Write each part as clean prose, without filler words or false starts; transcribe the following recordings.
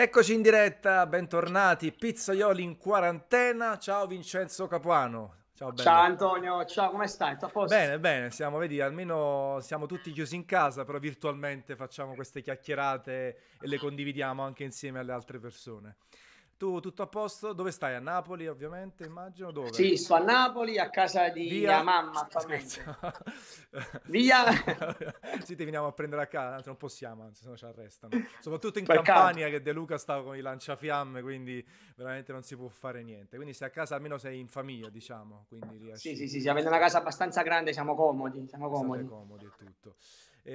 Eccoci in diretta, bentornati, pizzaioli in quarantena. Ciao Vincenzo Capuano. Ciao, bello. Ciao Antonio, ciao, come stai? Tutto a posto? Bene, bene, siamo, vedi, almeno siamo tutti chiusi in casa, però virtualmente facciamo queste chiacchierate e le condividiamo anche insieme alle altre persone. Tu tutto a posto? Dove stai? A Napoli ovviamente, immagino, dove? Sì, sto a Napoli, a casa di mia mamma attualmente. Via! Sì, ti veniamo a prendere a casa, non possiamo, anzi, se no ci arrestano. Soprattutto in Campania, che De Luca stava con i lanciafiamme, quindi veramente non si può fare niente. Quindi sei a casa, almeno sei in famiglia, diciamo. Quindi riesci... Sì, avendo una casa abbastanza grande siamo comodi. Siamo comodi e tutto.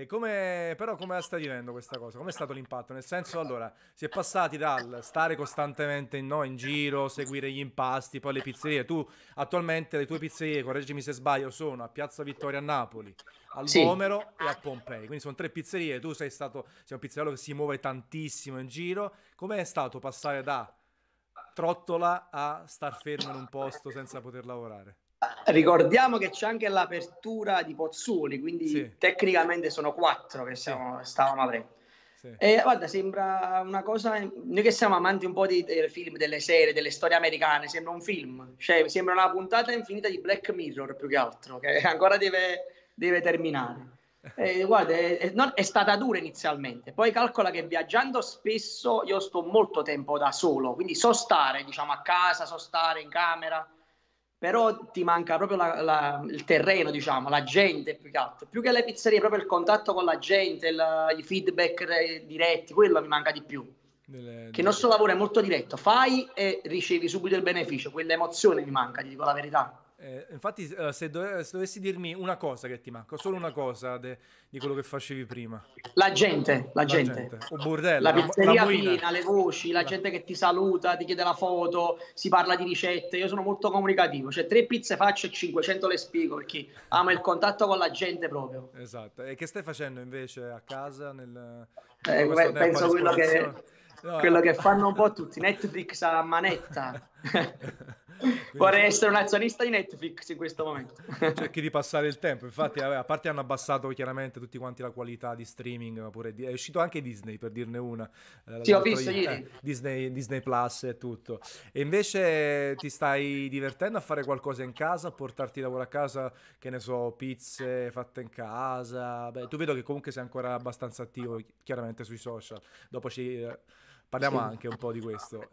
Come la stai vivendo questa cosa? Com'è stato l'impatto? Nel senso, allora, si è passati dal stare costantemente in giro, seguire gli impasti, poi le pizzerie. Tu attualmente le tue pizzerie, correggimi se sbaglio, sono a Piazza Vittoria a Napoli, al Vomero e a Pompei. Quindi sono tre pizzerie. Tu sei un pizzaiolo che si muove tantissimo in giro. Com'è stato passare da trottola a star fermo in un posto senza poter lavorare? Ricordiamo che c'è anche l'apertura di Pozzuoli, quindi tecnicamente sono quattro che stavano aprendo. Sì. E guarda, sembra una cosa... Noi che siamo amanti un po' dei film, delle serie, delle storie americane, sembra un film. Cioè, sembra una puntata infinita di Black Mirror, più che altro, che ancora deve terminare. Guarda, è stata dura inizialmente. Poi calcola che viaggiando spesso io sto molto tempo da solo, quindi so stare, diciamo, a casa, so stare in camera... Però ti manca proprio il terreno, diciamo, la gente più che altro. Più che le pizzerie, proprio il contatto con la gente, i feedback diretti, quello mi manca di più. Che il nostro lavoro è molto diretto, fai e ricevi subito il beneficio, quell'emozione mi manca, ti dico la verità. Infatti, se dovessi dirmi una cosa che ti manca, solo una cosa di quello che facevi prima. La gente. O bordello, la pizzeria fina, le voci, la gente che ti saluta, ti chiede la foto, si parla di ricette. Io sono molto comunicativo, cioè 3 pizze faccio e 500 le spiego, perché amo il contatto con la gente proprio. Esatto. E che stai facendo invece a casa? Penso quello che fanno un po' tutti, Netflix a manetta. Vorrei essere un azionista di Netflix in questo momento. Cerchi di passare il tempo. Infatti, a parte hanno abbassato chiaramente tutti quanti la qualità di streaming, ma pure è uscito anche Disney, per dirne una. Sì, ho visto ieri. Disney Plus e tutto. E invece ti stai divertendo a fare qualcosa in casa, a portarti lavoro a casa, che ne so, pizze fatte in casa. Beh, tu vedo che comunque sei ancora abbastanza attivo chiaramente sui social. Dopo ci parliamo anche un po' di questo.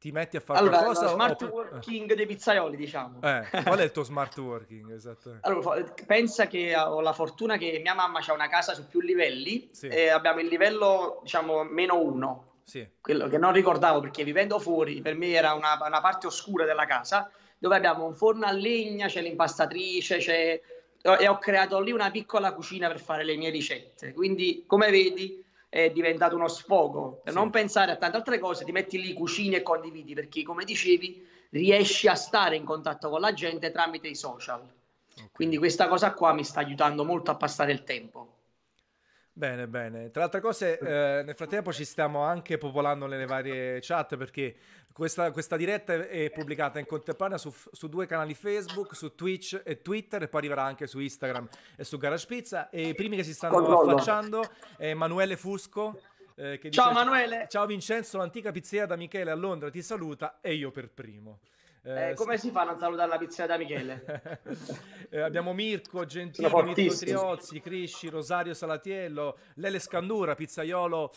Ti metti a fare qualcosa? Lo smart working dei pizzaioli, diciamo. Qual è il tuo smart working? Esatto. Allora, pensa che ho la fortuna che mia mamma c'ha una casa su più livelli e abbiamo il livello, diciamo, -1. Sì. Quello che non ricordavo, perché vivendo fuori per me era una parte oscura della casa, dove abbiamo un forno a legna, c'è l'impastatrice, e ho creato lì una piccola cucina per fare le mie ricette. Quindi, come vedi, è diventato uno sfogo. Per non pensare a tante altre cose, ti metti lì, cucini e condividi, perché come dicevi riesci a stare in contatto con la gente tramite i social. Okay. Quindi questa cosa qua mi sta aiutando molto a passare il tempo. Bene. Tra le altre cose, nel frattempo ci stiamo anche popolando nelle varie chat, perché questa diretta è pubblicata in contemporanea su 2 canali Facebook, su Twitch e Twitter, e poi arriverà anche su Instagram e su Garage Pizza. E i primi che si stanno affacciando è Emanuele Fusco. Che ciao dice, Emanuele! Ciao Vincenzo, l'antica pizzeria da Michele a Londra ti saluta e io per primo. Come si fa a non salutare la pizzeria da Michele? Abbiamo Mirko Gentile, Mirko Triozzi, Crisci, Rosario Salatiello, Lele Scandura, pizzaiolo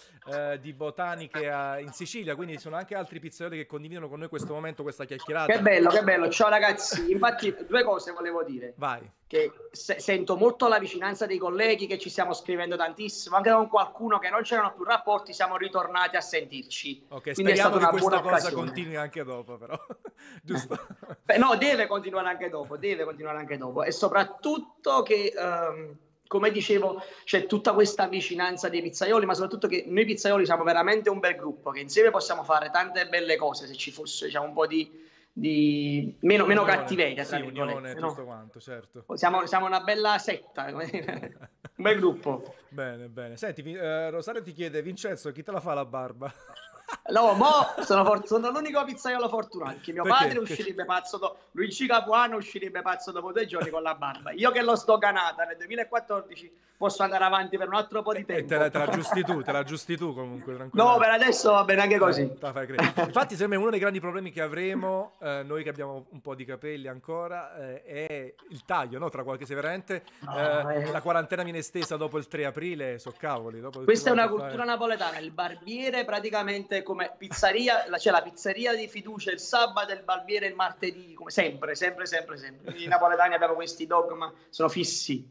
di Botaniche in Sicilia. Quindi sono anche altri pizzaioli che condividono con noi questo momento, questa chiacchierata. Che bello. Ciao ragazzi. Infatti 2 cose volevo dire. Vai. Che sento molto la vicinanza dei colleghi, che ci stiamo scrivendo tantissimo, anche con qualcuno che non c'erano più rapporti, siamo ritornati a sentirci. Ok, quindi speriamo che questa cosa continui anche dopo, però. Giusto? No, deve continuare anche dopo, e soprattutto che, come dicevo, c'è tutta questa vicinanza dei pizzaioli, ma soprattutto che noi pizzaioli siamo veramente un bel gruppo, che insieme possiamo fare tante belle cose, se ci fosse, diciamo, un po' di meno cattiveria, tra virgolette, no? Tutto quanto, certo. Siamo una bella setta, un bel gruppo. Bene. Senti, Rosario ti chiede: Vincenzo, chi te la fa la barba? No, mo sono l'unico pizzaiolo fortunato. Anche mio padre uscirebbe pazzo. Luigi Capuano uscirebbe pazzo dopo 2 giorni con la barba. Io che l'ho sdoganata nel 2014 posso andare avanti per un altro po' di tempo. Te la giusti tu comunque, tranquillo. No, per adesso va bene anche così. Infatti, secondo me uno dei grandi problemi che avremo, noi che abbiamo un po' di capelli ancora, è il taglio, no? Tra qualche, se veramente la quarantena viene estesa dopo il 3 aprile, so cavoli. Dopo questa è una cultura napoletana, il barbiere praticamente come pizzeria, cioè la pizzeria di fiducia il sabato e il barbiere il martedì, come sempre. I napoletani abbiamo questi dogma, sono fissi.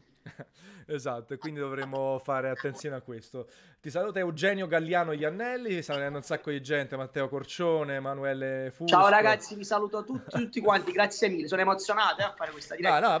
Esatto, quindi dovremmo fare attenzione a questo. Ti saluta Eugenio Galliano Giannelli, saluta un sacco di gente, Matteo Corcione, Emanuele Fusco. Ciao ragazzi, vi saluto tutti quanti, grazie mille, sono emozionato a fare questa diretta.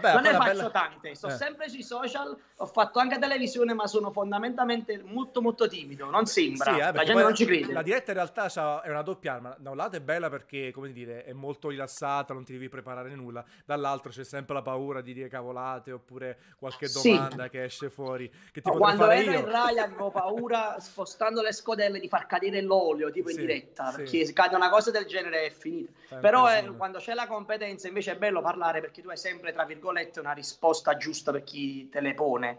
Tante, sto sempre sui social, ho fatto anche televisione, ma sono fondamentalmente molto molto timido, non sembra, la gente non ci crede. La diretta in realtà è una doppia arma, da un lato è bella perché, come dire, è molto rilassata, non ti devi preparare nulla, dall'altro c'è sempre la paura di dire cavolate oppure qualche domanda che esce fuori, che ti quando fare ero io. In Rai avevo paura spostando le scodelle di far cadere l'olio tipo in diretta, perché se cade una cosa del genere è finita. Però quando c'è la competenza invece è bello parlare, perché tu hai sempre tra virgolette una risposta giusta per chi te le pone,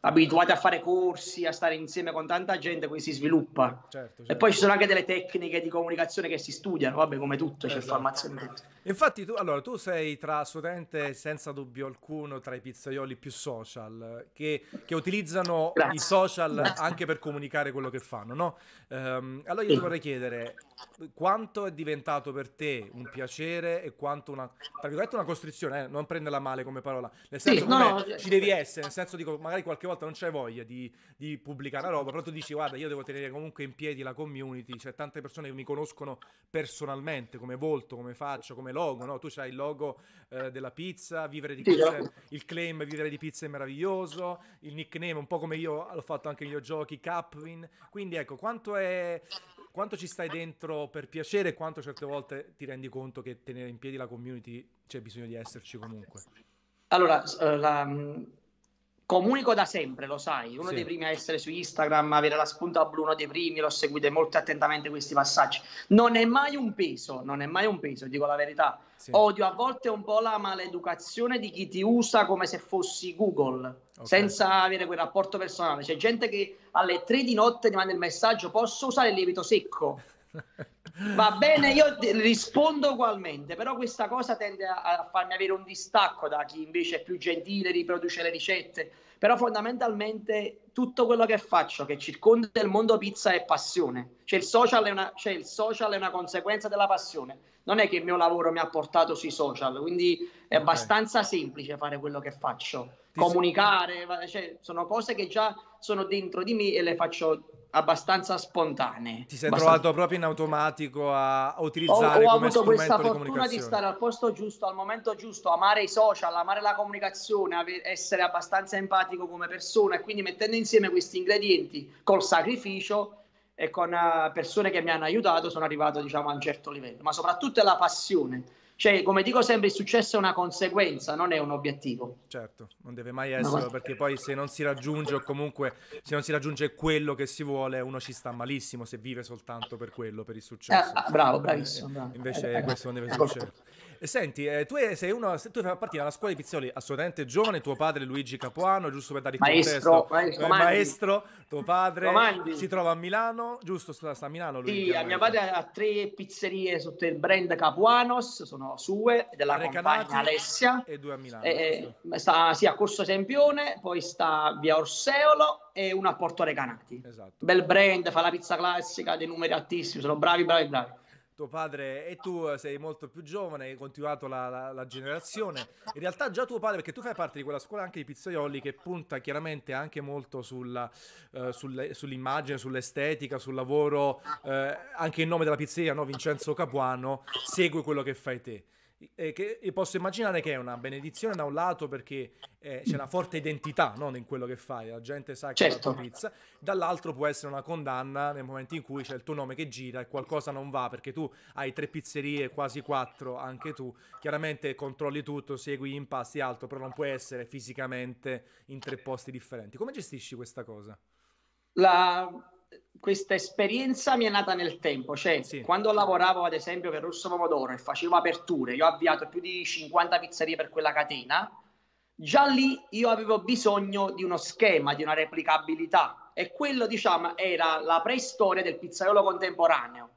abituati a fare corsi, a stare insieme con tanta gente, quindi si sviluppa. E poi ci sono anche delle tecniche di comunicazione che si studiano, vabbè, come tutto, c'è formazione di tutto. Infatti tu sei tra studente senza dubbio alcuno tra i pizzaioli più social che utilizzano i social anche per comunicare quello che fanno, no? Allora io ti vorrei chiedere quanto è diventato per te un piacere e quanto una, tra virgolette, una costrizione, non prenderla male come parola, nel senso ci devi essere, nel senso dico magari qualche volta non c'hai voglia di pubblicare una roba, però tu dici guarda io devo tenere comunque in piedi la community, c'è tante persone che mi conoscono personalmente come volto, come faccia, come logo, no? Tu c'hai il logo della pizza, vivere di pizza, il claim vivere di pizza è meraviglioso, il nickname un po' come io l'ho fatto anche negli giochi, Capwin, quindi ecco quanto ci stai dentro per piacere e quanto certe volte ti rendi conto che tenere in piedi la community c'è bisogno di esserci comunque. Allora comunico da sempre, lo sai, uno dei primi a essere su Instagram, avere la spunta blu, uno dei primi, l'ho seguito molto attentamente questi passaggi, non è mai un peso, dico la verità. Odio a volte un po' la maleducazione di chi ti usa come se fossi Google, senza avere quel rapporto personale. C'è gente che alle 3 di notte ti manda il messaggio posso usare il lievito secco? Va bene, io rispondo ugualmente, però questa cosa tende a farmi avere un distacco da chi invece è più gentile, riproduce le ricette. Però fondamentalmente tutto quello che faccio che circonda il mondo pizza è passione, il social è una conseguenza della passione, non è che il mio lavoro mi ha portato sui social, quindi è abbastanza semplice fare quello che faccio, comunicare, sono cose che già sono dentro di me e le faccio abbastanza spontanee. Ti sei trovato proprio in automatico a utilizzare come strumento di comunicazione. Ho avuto questa fortuna di stare al posto giusto, al momento giusto, amare i social, amare la comunicazione, essere abbastanza empatico come persona, e quindi mettendo insieme questi ingredienti col sacrificio e con persone che mi hanno aiutato sono arrivato, diciamo, a un certo livello, ma soprattutto è la passione. Cioè, come dico sempre, il successo è una conseguenza, non è un obiettivo. Certo, non deve mai esserlo, perché poi se non si raggiunge, o comunque se non si raggiunge quello che si vuole, uno ci sta malissimo se vive soltanto per quello, per il successo. Bravissimo. Invece questo non deve succedere. Senti, tu fai parte della scuola di pizzaioli assolutamente giovane, tuo padre Luigi Capuano, giusto per dare il contesto, maestro, tuo padre Comandi. Si trova a Milano, giusto? Sta a Milano Luigi? Sì, mio padre ha 3 pizzerie sotto il brand Capuanos, sono sue, della compagna Alessia, e 2 a Milano. Sta a Corso Sempione, poi sta via Orseolo e una a Porto Recanati. Esatto. Bel brand, fa la pizza classica, dei numeri altissimi, sono bravi. Tuo padre e tu sei molto più giovane, hai continuato la generazione. In realtà già tuo padre, perché tu fai parte di quella scuola anche di pizzaioli che punta chiaramente anche molto sull'immagine, sull'estetica, sul lavoro, anche in nome della pizzeria, no? Vincenzo Capuano segue quello che fai te. E posso immaginare che è una benedizione da un lato, perché c'è una forte identità, no, in quello che fai, la gente sa che è la tua pizza, dall'altro può essere una condanna nel momento in cui c'è il tuo nome che gira e qualcosa non va, perché tu hai 3 pizzerie, quasi 4 anche tu, chiaramente controlli tutto, segui impasti e altro, però non puoi essere fisicamente in 3 posti differenti. Come gestisci questa cosa? questa esperienza mi è nata nel tempo, cioè sì. Quando lavoravo ad esempio per Rosso Pomodoro e facevo aperture, io ho avviato più di 50 pizzerie per quella catena, già lì io avevo bisogno di uno schema, di una replicabilità, e quello diciamo era la preistoria del pizzaiolo contemporaneo,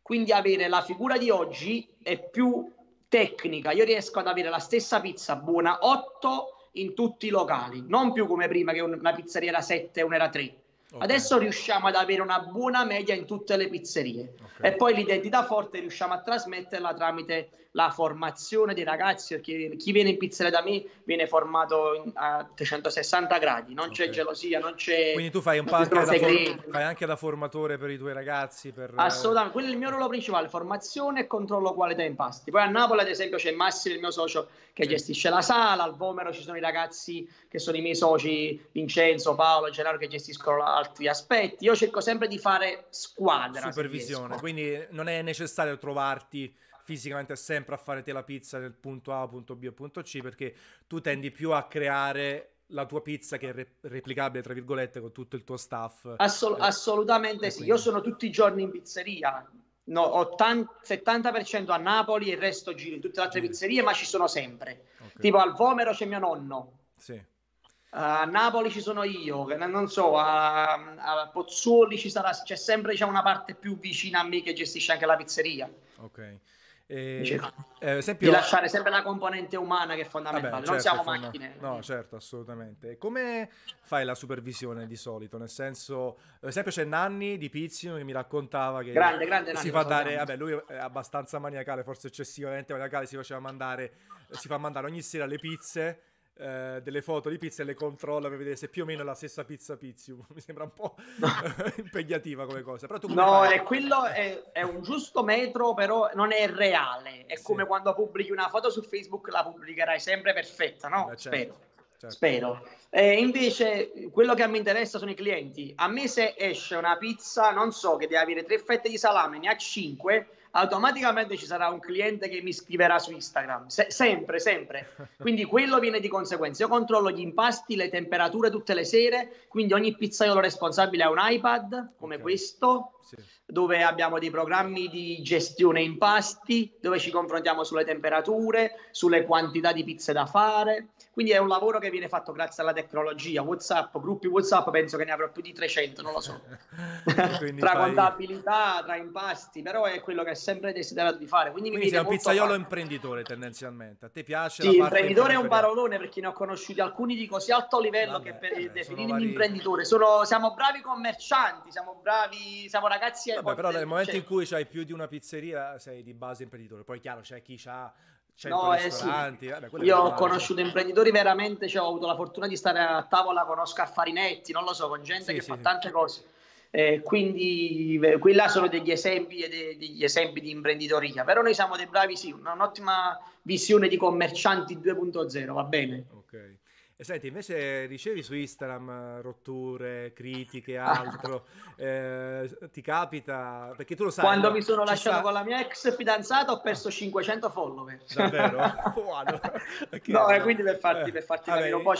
quindi avere la figura di oggi è più tecnica, io riesco ad avere la stessa pizza buona 8 in tutti i locali, non più come prima che una pizzeria era 7 e una era 3. Okay. Adesso riusciamo ad avere una buona media in tutte le pizzerie. Okay. E poi l'identità forte riusciamo a trasmetterla tramite la formazione dei ragazzi, perché chi viene in pizzeria da me viene formato a 360 gradi, non okay. c'è gelosia, non c'è... Quindi tu fai un po' anche da formatore per i tuoi ragazzi? Per... Assolutamente, quello è il mio ruolo principale, formazione e controllo qualità impasti. Poi a Napoli ad esempio c'è Massimo, il mio socio, che sì. gestisce la sala, al Vomero ci sono i ragazzi che sono i miei soci, Vincenzo, Paolo, Gennaro, che gestiscono la... altri aspetti. Io cerco sempre di fare squadra, supervisione, quindi non è necessario trovarti fisicamente sempre a fare te la pizza del punto A, punto B, punto C, perché tu tendi più a creare la tua pizza che è replicabile tra virgolette con tutto il tuo staff. Assolutamente sì, quindi. Io sono tutti i giorni in pizzeria, no, 70% a Napoli e il resto giro in tutte le altre pizzerie, ma ci sono sempre. Okay. Tipo al Vomero c'è mio nonno, sì. A Napoli ci sono io, non so, a Pozzuoli ci sarà, c'è sempre diciamo, una parte più vicina a me che gestisce anche la pizzeria. Ok. Esempio... Di lasciare sempre la componente umana che è fondamentale, vabbè, certo, non siamo macchine. No, certo, assolutamente. Come fai la supervisione di solito? Nel senso, ad esempio c'è Nanni di Pizzino che mi raccontava che grande si Nanni, fa dare, vabbè, lui è abbastanza maniacale, forse eccessivamente maniacale, si fa mandare ogni sera le pizze, delle foto di pizza e le controlla per vedere se più o meno è la stessa pizza Pizzium. Mi sembra un po' impegnativa come cosa, però tu no, quello è un giusto metro, però non è reale, è sì. come quando pubblichi una foto su Facebook, la pubblicherai sempre perfetta, no? Beh, certo, spero. Invece quello che a me interessa sono i clienti. A me se esce una pizza, non so, che deve avere 3 fette di salame, ne ha 5, automaticamente ci sarà un cliente che mi scriverà su Instagram, sempre, quindi quello viene di conseguenza. Io controllo gli impasti, le temperature tutte le sere, quindi ogni pizzaiolo responsabile ha un iPad come okay. questo sì. dove abbiamo dei programmi di gestione impasti, dove ci confrontiamo sulle temperature, sulle quantità di pizze da fare, quindi è un lavoro che viene fatto grazie alla tecnologia. WhatsApp, gruppi WhatsApp, penso che ne avrò più di 300, non lo so tra contabilità, tra impasti, però è quello che sempre desiderato di fare. Quindi sei un pizzaiolo fatto. Imprenditore tendenzialmente, a te piace sì, la parte imprenditore è un parolone perché ne ho conosciuti alcuni di così alto livello vabbè, che per definirmi imprenditore siamo bravi commercianti, siamo ragazzi vabbè, però nel momento in cui c'hai più di una pizzeria sei di base imprenditore, poi chiaro c'è chi c'ha 100 ristoranti. Sì. Vabbè, io ho conosciuto imprenditori veramente, cioè, ho avuto la fortuna di stare a tavola con Oscar Farinetti, non lo so, con gente che fa tante cose. Quindi quella sono degli esempi, di imprenditoria, però noi siamo dei bravi, sì, un'ottima visione di commercianti 2.0, va bene. Ok. E senti, invece ricevi su Instagram rotture, critiche, altro, ti capita? Perché tu lo sai. Quando mi sono lasciato con la mia ex fidanzata ho perso 500 follower. Davvero? No, e quindi per farti capire un po',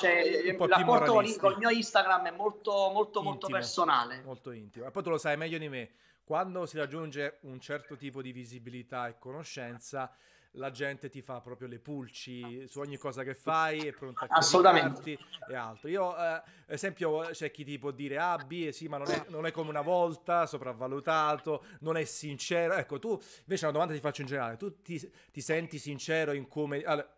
l'apporto con il mio Instagram è molto intimo, molto personale. Molto intimo. E poi tu lo sai meglio di me, quando si raggiunge un certo tipo di visibilità e conoscenza, la gente ti fa proprio le pulci su ogni cosa che fai, è pronta a criticarti e altro. Io ad esempio c'è chi ti può dire sì, ma non è come una volta, sopravvalutato, non è sincero. Ecco, tu invece una domanda ti faccio in generale, tu ti senti sincero in come allora,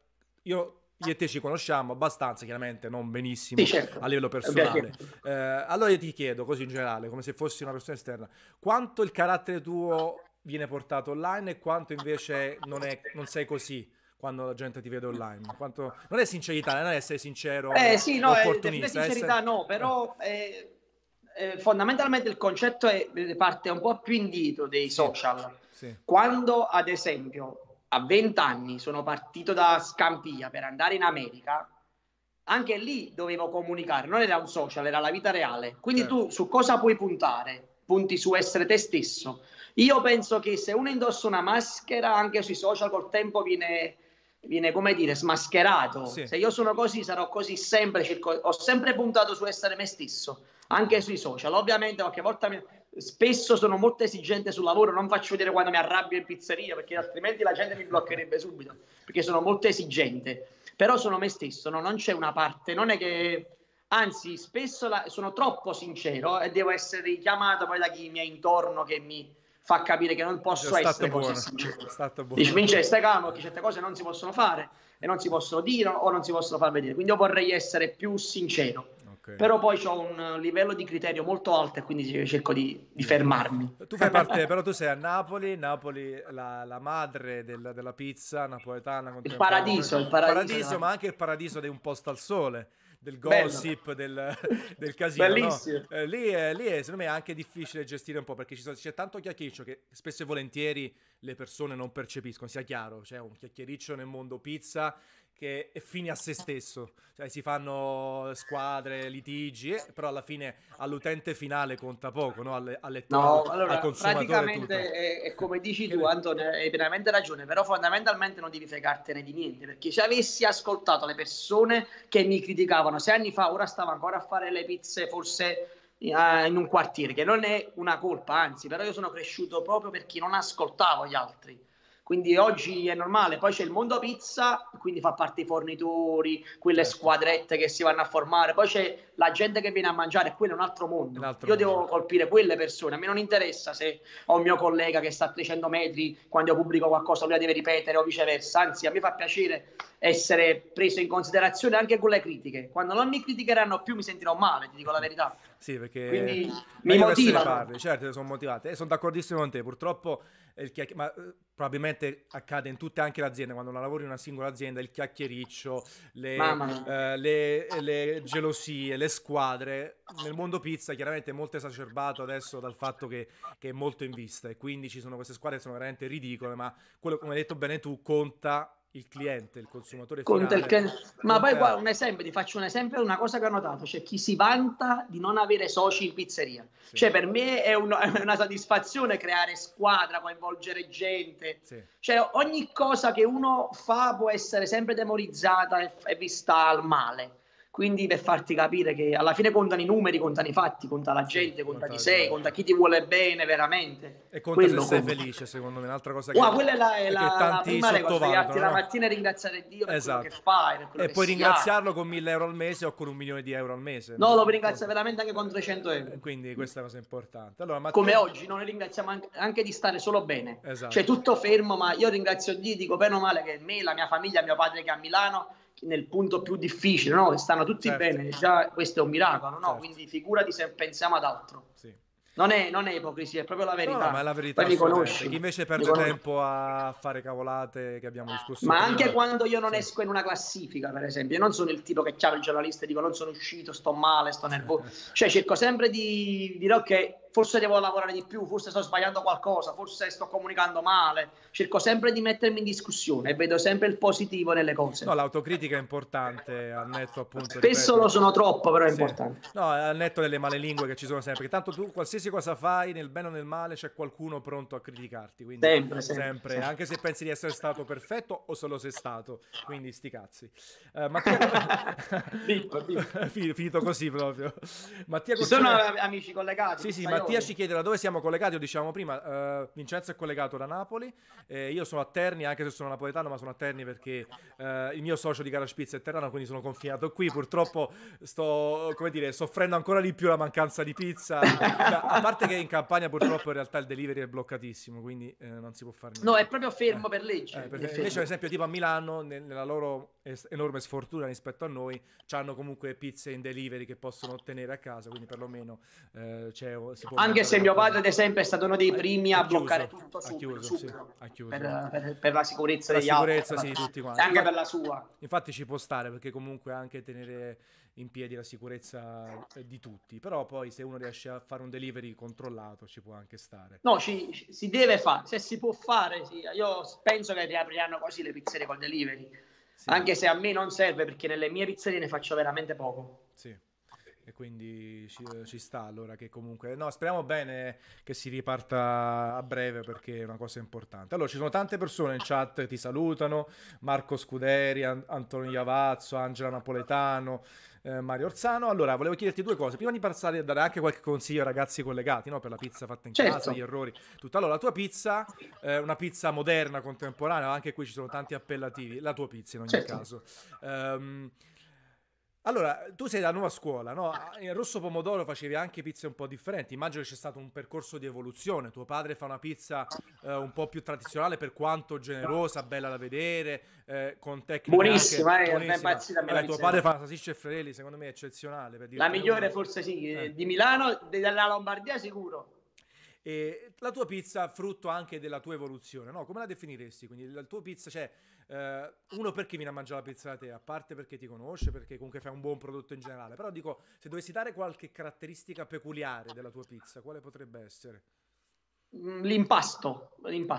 io e te ci conosciamo abbastanza, chiaramente non benissimo sì, certo. a livello personale. Allora io ti chiedo così in generale, come se fossi una persona esterna, quanto il carattere tuo viene portato online e quanto invece non sei così quando la gente ti vede online? Quanto non è sincerità, non è essere sincero, opportunista. Sincerità no, però fondamentalmente il concetto parte un po' più indietro dei social. Sì. Quando ad esempio a 20 anni sono partito da Scampia per andare in America, anche lì dovevo comunicare, non era un social, era la vita reale. Quindi tu su cosa puoi puntare? Punti su essere te stesso. Io penso che se uno indossa una maschera anche sui social col tempo viene come dire smascherato. Sì. Se io sono così sarò così sempre, ho sempre puntato su essere me stesso. anche sui social. Ovviamente qualche volta spesso sono molto esigente sul lavoro, non faccio vedere quando mi arrabbio in pizzeria, perché altrimenti la gente mi bloccherebbe subito, perché sono molto esigente. Però sono me stesso, no? Non c'è una parte, non è che... Anzi, spesso sono troppo sincero e devo essere richiamato poi da chi mi è intorno, che mi fa capire che non posso essere così sincero. Dici, vince, stai calmo, che certe cose non si possono fare e non si possono dire o non si possono far vedere. Quindi io vorrei essere più sincero. Okay. Però poi ho un livello di criterio molto alto e quindi cerco di fermarmi. Tu fai parte, però tu sei a Napoli, Napoli la madre della pizza napoletana. Il paradiso, ma anche il paradiso di Un posto al sole, del gossip, del casino. Bellissimo. No? Lì è, secondo me è anche difficile gestire un po', perché c'è tanto chiacchiericcio che spesso e volentieri le persone non percepiscono, sia chiaro, c'è un chiacchiericcio nel mondo pizza che è fine a se stesso, cioè si fanno squadre, litigi, però alla fine all'utente finale conta poco, no? Al consumatore. Praticamente è come dici tu, Antonio, hai veramente ragione, però fondamentalmente non devi fregartene di niente, perché se avessi ascoltato le persone che mi criticavano 6 anni fa, ora stavo ancora a fare le pizze forse in un quartiere, che non è una colpa, anzi, però io sono cresciuto proprio perché non ascoltavo gli altri. Quindi oggi è normale, poi c'è il mondo pizza, quindi fa parte i fornitori, quelle squadrette che si vanno a formare, poi c'è la gente che viene a mangiare, quello è un altro mondo. Devo colpire quelle persone, a me non interessa se ho un mio collega che sta a 300 metri, quando io pubblico qualcosa lui la deve ripetere o viceversa, anzi a me fa piacere essere preso in considerazione anche con le critiche, quando non mi criticheranno più mi sentirò male, ti dico la verità. Sì, perché quindi mi motiva. Certo, sono motivate. E sono d'accordissimo con te. Purtroppo ma probabilmente accade in tutte anche le aziende, quando lavori in una singola azienda, il chiacchiericcio, le gelosie, le squadre. Nel mondo pizza chiaramente è molto esacerbato adesso dal fatto che è molto in vista, e quindi ci sono queste squadre che sono veramente ridicole, ma quello, come hai detto bene tu, conta il cliente, il consumatore finale. Ma poi qua ti faccio un esempio, una cosa che ho notato, c'è chi si vanta di non avere soci in pizzeria, sì. Cioè per me è una soddisfazione creare squadra, coinvolgere gente, sì. Cioè ogni cosa che uno fa può essere sempre demonizzata e vista al male, quindi per farti capire che alla fine contano i numeri, contano i fatti, conta la gente, sì, conta chi sei, conta chi ti vuole bene veramente. E conta quello, se sei felice, secondo me. Un'altra cosa che quella è la prima regola, svegliarti la mattina e ringraziare Dio per quello che fai. Per quello e puoi ringraziarlo con 1.000 euro al mese o con 1.000.000 di euro al mese. No, lo puoi ringraziare veramente anche con 300 euro. Quindi questa è una cosa importante. Allora, Matteo... Come oggi, noi ringraziamo anche di stare solo bene. Esatto. Cioè tutto fermo, ma io ringrazio Dio, dico bene o male che me, la mia famiglia, mio padre che è a Milano, nel punto più difficile, no? Stanno tutti bene, già questo è un miracolo, no? Certo. Quindi figurati se pensiamo ad altro. Sì. Non è ipocrisia, è proprio la verità. No, ma è la verità. Chi invece perde tempo a fare cavolate che abbiamo discusso. Ma anche quando io non esco in una classifica, per esempio, io non sono il tipo che c'ha il giornalista e dico non sono uscito, sto male, sto nervoso. Cioè cerco sempre di dire ok, forse devo lavorare di più, forse sto sbagliando qualcosa, forse sto comunicando male. Cerco sempre di mettermi in discussione e vedo sempre il positivo nelle cose. No, l'autocritica è importante, al netto appunto. Spesso lo sono troppo, però è importante. No, al netto delle malelingue che ci sono sempre, perché tanto tu qualsiasi cosa fai, nel bene o nel male c'è qualcuno pronto a criticarti, quindi sempre. Anche se pensi di essere stato perfetto o solo sei stato, quindi sti cazzi. Finito così proprio. Mattia, ci sono amici collegati, sì, Mattia ci chiede da dove siamo collegati, lo diciamo prima. Vincenzo è collegato da Napoli, io sono a Terni, anche se sono napoletano, ma sono a Terni perché il mio socio di Garage Pizza è terrano, quindi sono confinato qui, purtroppo sto, come dire, soffrendo ancora di più la mancanza di pizza. A parte che in Campania purtroppo in realtà il delivery è bloccatissimo, quindi non si può fare niente. No, è proprio fermo per legge. Invece, ad esempio, tipo a Milano, nella loro enorme sfortuna rispetto a noi, hanno comunque pizze in delivery che possono ottenere a casa, quindi perlomeno si può. Anche se mio padre, ad esempio, è stato uno dei primi a bloccare tutto subito. Per la sicurezza degli altri. Per la sicurezza, sì, tutti quanti. Anche per la sua. Infatti ci può stare, perché comunque anche tenere in piedi la sicurezza di tutti, però poi se uno riesce a fare un delivery controllato ci può anche stare. No, si deve fare, se si può fare, sì. Io penso che riapriranno così le pizzerie col delivery, sì. Anche se a me non serve, perché nelle mie pizzerie ne faccio veramente poco. Sì. E quindi ci sta, allora, che comunque speriamo bene che si riparta a breve, perché è una cosa importante. Allora, ci sono tante persone in chat che ti salutano: Marco Scuderi, Antonio Iavazzo, Angela Napoletano, Mario Orsano. Allora, volevo chiederti due cose. Prima di passare a dare anche qualche consiglio ai ragazzi collegati, no? Per la pizza fatta in casa, gli errori. Tutta. Allora, la tua pizza, una pizza moderna, contemporanea, anche qui ci sono tanti appellativi. La tua pizza in ogni caso. Allora, tu sei da nuova scuola, no? In Rosso Pomodoro facevi anche pizze un po' differenti. Immagino che c'è stato un percorso di evoluzione. Tuo padre fa una pizza un po' più tradizionale, per quanto generosa, bella da vedere, con tecniche buonissima, buonissima. Tuo padre fa una salsiccia e frelli, secondo me, eccezionale. Per la migliore forse di Milano, della Lombardia sicuro. E la tua pizza frutto anche della tua evoluzione, no? Come la definiresti? Quindi la tua pizza, cioè, uno, perché viene a mangiare la pizza da te? A parte perché ti conosce, perché comunque fai un buon prodotto in generale, però dico, se dovessi dare qualche caratteristica peculiare della tua pizza, quale potrebbe essere? L'impasto.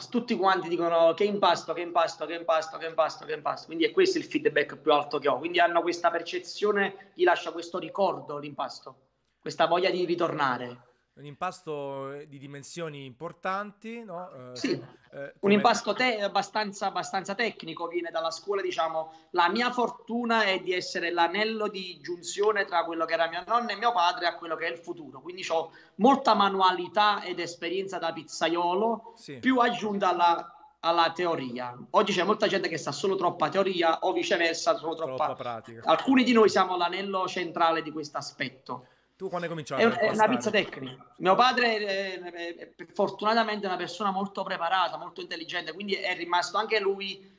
Tutti quanti dicono che impasto, quindi è questo il feedback più alto che ho, quindi hanno questa percezione, gli lascia questo ricordo l'impasto, questa voglia di ritornare. Un impasto di dimensioni importanti, no? Un impasto abbastanza tecnico, viene dalla scuola, diciamo. La mia fortuna è di essere l'anello di giunzione tra quello che era mia nonna e mio padre a quello che è il futuro, quindi ho molta manualità ed esperienza da pizzaiolo, più aggiunta alla teoria. Oggi c'è molta gente che sa solo troppa teoria, o viceversa, solo troppa pratica. Alcuni di noi siamo l'anello centrale di questo aspetto. Tu quando hai cominciato? È una pizza tecnica. Mio padre è fortunatamente una persona molto preparata, molto intelligente, quindi è rimasto anche lui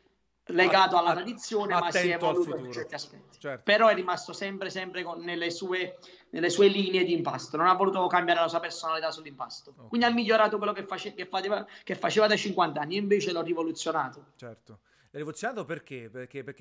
legato alla tradizione, ma si è evoluto in certi aspetti. Certo. Però è rimasto sempre nelle sue linee di impasto, non ha voluto cambiare la sua personalità sull'impasto. Okay. Quindi ha migliorato quello che faceva da 50 anni, invece l'ho rivoluzionato. Certo. Rivoluzionato perché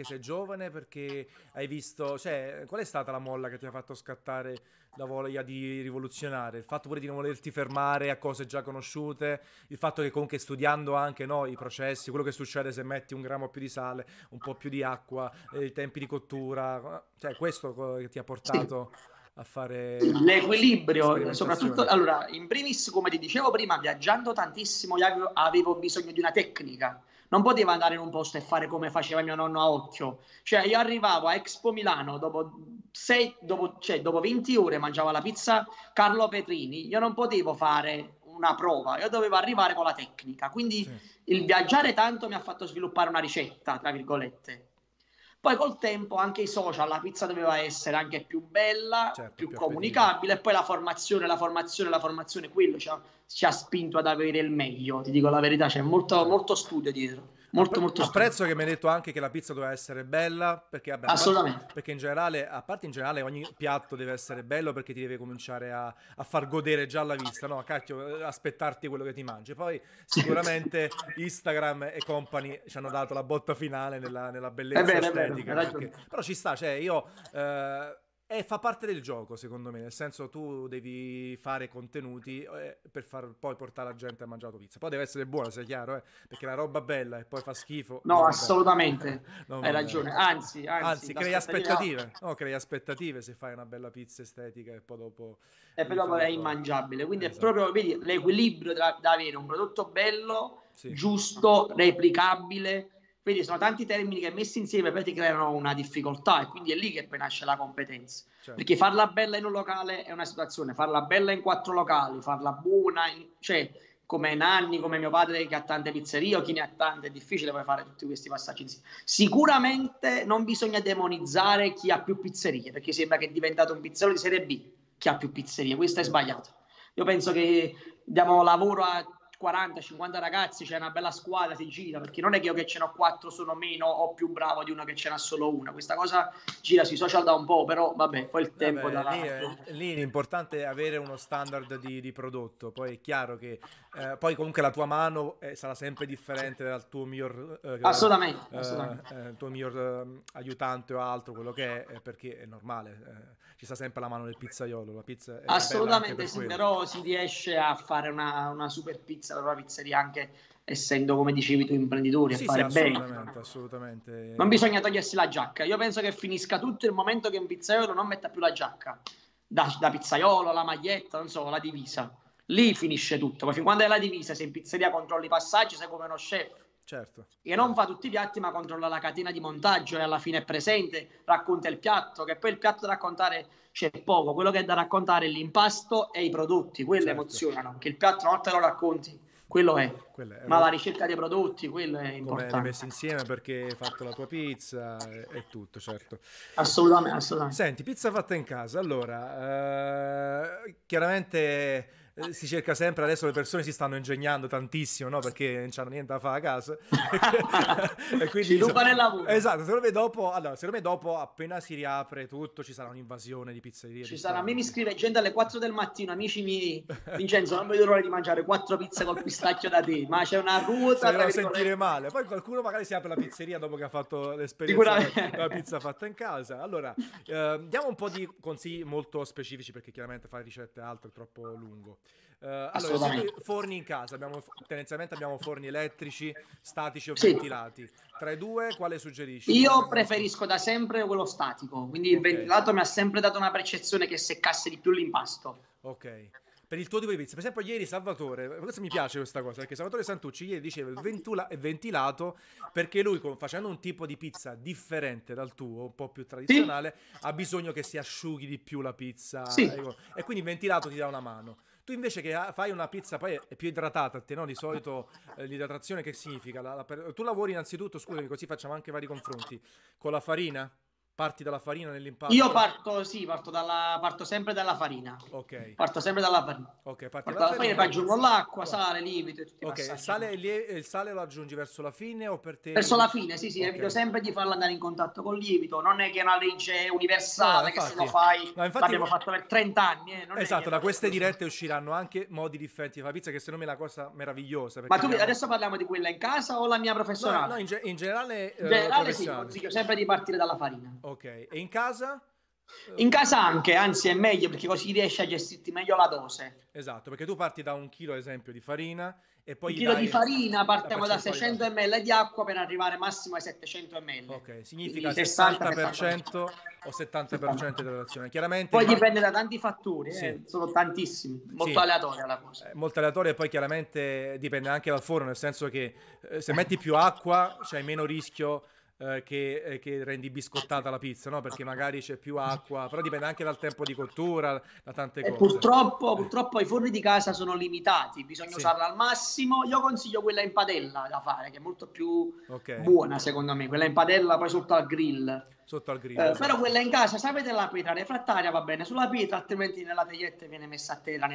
sei giovane, perché hai visto, cioè, qual è stata la molla che ti ha fatto scattare la voglia di rivoluzionare? Il fatto pure di non volerti fermare a cose già conosciute, il fatto che comunque studiando anche, no, i processi, quello che succede se metti un grammo più di sale, un po' più di acqua, i tempi di cottura, cioè questo che ti ha portato a fare l'equilibrio, soprattutto. Allora, in primis, come ti dicevo prima, viaggiando tantissimo avevo bisogno di una tecnica. Non potevo andare in un posto e fare come faceva mio nonno a occhio. Cioè, io arrivavo a Expo Milano, dopo 20 ore mangiavo la pizza Carlo Petrini. Io non potevo fare una prova, io dovevo arrivare con la tecnica. Quindi il viaggiare tanto mi ha fatto sviluppare una ricetta, tra virgolette. Poi col tempo anche i social, la pizza doveva essere anche più bella, più comunicabile, e poi la formazione, quello ci ha spinto ad avere il meglio, ti dico la verità, c'è molto studio dietro. Molto apprezzo che mi hai detto anche che la pizza doveva essere bella, perché vabbè, assolutamente, perché in generale, a parte in generale, ogni piatto deve essere bello, perché ti deve cominciare a far godere già alla vista, no? Cacchio, aspettarti quello che ti mangi. Poi sicuramente Instagram e company ci hanno dato la botta finale nella bellezza estetica, però ci sta, cioè io fa parte del gioco, secondo me, nel senso, tu devi fare contenuti per far poi portare la gente a mangiare la pizza. Poi deve essere buona, sia chiaro, perché la roba bella e poi fa schifo. No, assolutamente, hai ragione. Anzi, crei aspettative. No, crei aspettative se fai una bella pizza estetica e poi dopo è immangiabile. Quindi è proprio, vedi, l'equilibrio da avere un prodotto bello, giusto, replicabile. Quindi sono tanti termini che messi insieme poi ti creano una difficoltà, e quindi è lì che poi nasce la competenza. Certo. Perché farla bella in un locale è una situazione, farla bella in 4 locali, farla buona, cioè come Nanni, come mio padre che ha tante pizzerie, o chi ne ha tante, è difficile poi fare tutti questi passaggi insieme. Sicuramente non bisogna demonizzare chi ha più pizzerie, perché sembra che è diventato un pizzaiolo di serie B chi ha più pizzerie, questo è sbagliato. Io penso che diamo lavoro a 40-50 ragazzi, c'è una bella squadra, si gira, perché non è che io che ce n'ho 4 sono meno o più bravo di uno che ce n'ha solo una. Questa cosa gira sui social da un po', però vabbè, poi il tempo lì l'importante è avere uno standard di prodotto. Poi è chiaro che poi comunque la tua mano sarà sempre differente dal tuo miglior aiutante o altro, quello che è, perché è normale, ci sta sempre la mano del pizzaiolo, la pizza è assolutamente sì, però si riesce a fare una super pizza la pizzeria, anche essendo, come dicevi tu, imprenditori, a fare bene. Assolutamente. Non bisogna togliersi la giacca. Io penso che finisca tutto il momento che un pizzaiolo non metta più la giacca, da pizzaiolo, la maglietta, non so, la divisa. Lì finisce tutto. Ma fin quando è la divisa, se in pizzeria controlli i passaggi, sei come uno chef. Certo. Che non fa tutti i piatti, ma controlla la catena di montaggio e alla fine è presente, racconta il piatto, che poi il piatto da raccontare c'è poco, quello che è da raccontare è l'impasto e i prodotti, quello certo. Emozionano, che il piatto una volta lo racconti, quello è, ma la ricerca dei prodotti, quello è importante. Come li messi insieme, perché hai fatto la tua pizza e tutto, certo. Assolutamente, assolutamente. Senti, pizza fatta in casa, allora, chiaramente... si cerca sempre, adesso le persone si stanno ingegnando tantissimo, no? Perché non c'hanno niente da fare a casa e quindi ci rubano il lavoro. Esatto, secondo me dopo appena si riapre tutto ci sarà un'invasione di pizzerie. Ci sarà, a me mi scrive gente alle 4 del mattino, amici miei, Vincenzo non vedo l'ora di mangiare 4 pizze col pistacchio da te, ma c'è una ruota. Se devo sentire male, poi qualcuno magari si apre la pizzeria dopo che ha fatto l'esperienza della pizza fatta in casa. Allora diamo un po' di consigli molto specifici, perché chiaramente fare ricette altro è troppo lungo. Allora, forni in casa, tendenzialmente abbiamo forni elettrici, statici o ventilati. Tra i due, quale suggerisci? Io preferisco da sempre quello statico, quindi okay. Il ventilato mi ha sempre dato una percezione che seccasse di più l'impasto. Ok. Per il tuo tipo di pizza, per esempio ieri Salvatore, questo mi piace questa cosa, perché Salvatore Santucci ieri diceva il ventilato, perché lui facendo un tipo di pizza differente dal tuo, un po' più tradizionale, sì, ha bisogno che si asciughi di più la pizza, sì, e quindi il ventilato ti dà una mano. Tu invece che fai una pizza poi è più idratata, te no? Di solito l'idratazione che significa? Tu lavori innanzitutto, scusami, così facciamo anche vari confronti, con la farina? Parti dalla farina nell'impasto? Io parto sempre dalla farina. Ok, parto dalla farina, poi aggiungo l'acqua, sale, lievito, tutti i passaggi. Ok, il sale lo aggiungi verso la fine o per te? Verso la fine, sì, okay. Evito sempre di farlo andare in contatto col lievito, non è che è una legge universale, che se lo fai, l'abbiamo fatto per 30 anni. Esatto, da queste dirette usciranno anche modi differenti di fare pizza, che secondo me è la cosa meravigliosa. Ma tu adesso parliamo di quella in casa o la mia professionale? No, in generale sì, consiglio sempre di partire dalla farina. Ok, e in casa? In casa anche, anzi è meglio, perché così riesci a gestirti meglio la dose. Esatto, perché tu parti da 1 chilo, ad esempio, di farina e poi... 1 chilo di farina, partiamo da 600 ml di acqua per arrivare massimo ai 700 ml. Ok, significa 60% o 70% di idratazione. Chiaramente... Poi dipende da tanti fattori, sì. Sono tantissimi, molto aleatoria la cosa. Molto aleatoria, e poi chiaramente dipende anche dal forno, nel senso che se metti più acqua c'hai meno rischio... Che rendi biscottata la pizza, no? Perché magari c'è più acqua, però dipende anche dal tempo di cottura, da tante cose. Purtroppo i forni di casa sono limitati, bisogna usarla al massimo. Io consiglio quella in padella da fare, che è molto più buona secondo me, quella in padella poi sotto al grill. Però quella in casa, sapete, la pietra refrattaria va bene sulla pietra, altrimenti nella teglietta viene messa a terra,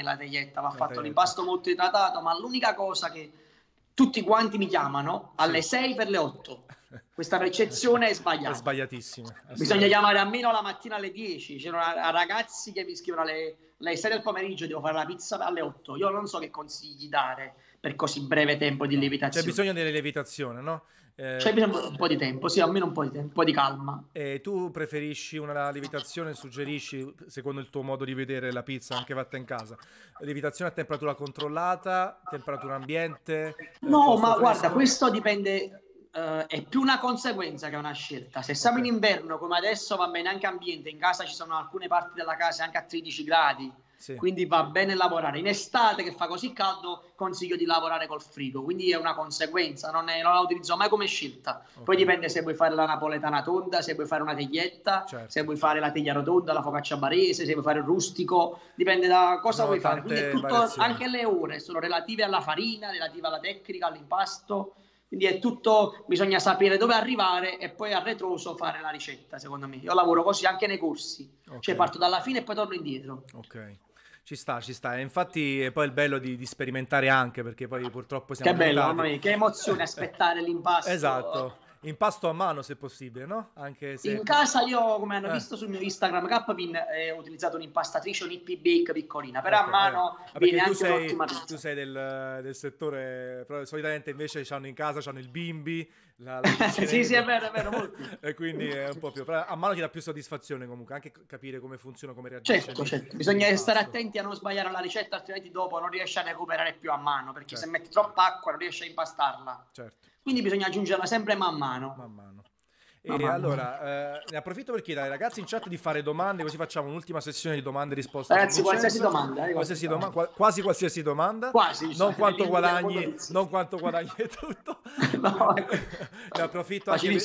va fatto l'impasto molto idratato. Ma l'unica cosa che tutti quanti mi chiamano alle 6 per le 8. Questa percezione è sbagliata. È sbagliatissima. Bisogna chiamare almeno la mattina alle 10. C'erano ragazzi che mi scrivono alle 6 del pomeriggio, devo fare la pizza alle 8. Io non so che consigli dare per così breve tempo di lievitazione. C'è bisogno della lievitazione, no? C'è bisogno un po' di tempo, sì, almeno un po' di tempo, un po' di calma. E tu preferisci una lievitazione, suggerisci, secondo il tuo modo di vedere la pizza anche fatta in casa, lievitazione a temperatura controllata, temperatura ambiente? No, ma guarda, questo dipende... è più una conseguenza che una scelta. Se siamo in inverno come adesso va bene anche ambiente, in casa ci sono alcune parti della casa anche a 13 gradi, quindi va bene lavorare. In estate che fa così caldo consiglio di lavorare col frigo, quindi è una conseguenza, non la utilizzo mai come scelta. Poi dipende se vuoi fare la napoletana tonda, se vuoi fare una teglietta, se vuoi fare la teglia rotonda, la focaccia barese, se vuoi fare il rustico, dipende da cosa vuoi fare, quindi è tutto variazioni. Anche le ore sono relative alla farina, relative alla tecnica, all'impasto. Quindi è tutto, bisogna sapere dove arrivare e poi a retroso fare la ricetta, secondo me. Io lavoro così anche nei corsi, cioè parto dalla fine e poi torno indietro. Ok, ci sta. E infatti è poi il bello di sperimentare anche, perché poi purtroppo siamo... Che bello, mamma mia, che emozione aspettare l'impasto. Esatto. Impasto a mano se possibile, no? Anche se... In casa io, come hanno visto sul mio Instagram, Capwin, ho utilizzato un'impastatrice, un hippie bake piccolina, però a mano viene anche un'ottima pizza. Tu sei del settore, però solitamente invece c'hanno in casa, c'hanno il bimbi, sì, è vero, molto. E quindi è un po' più, però a mano ti dà più soddisfazione comunque, anche capire come funziona, come reagisce. Certo, bisogna stare attenti a non sbagliare la ricetta, altrimenti dopo non riesci a recuperare più a mano, perché se metti troppa acqua non riesci a impastarla. Certo. Quindi bisogna aggiungerla sempre man mano. Allora, ne approfitto per chiedere ai ragazzi in chat di fare domande, così facciamo un'ultima sessione di domande e risposte. Ragazzi, qualsiasi domanda, quasi qualsiasi domanda, non quanto guadagni e tutto, No. Ne approfitto anche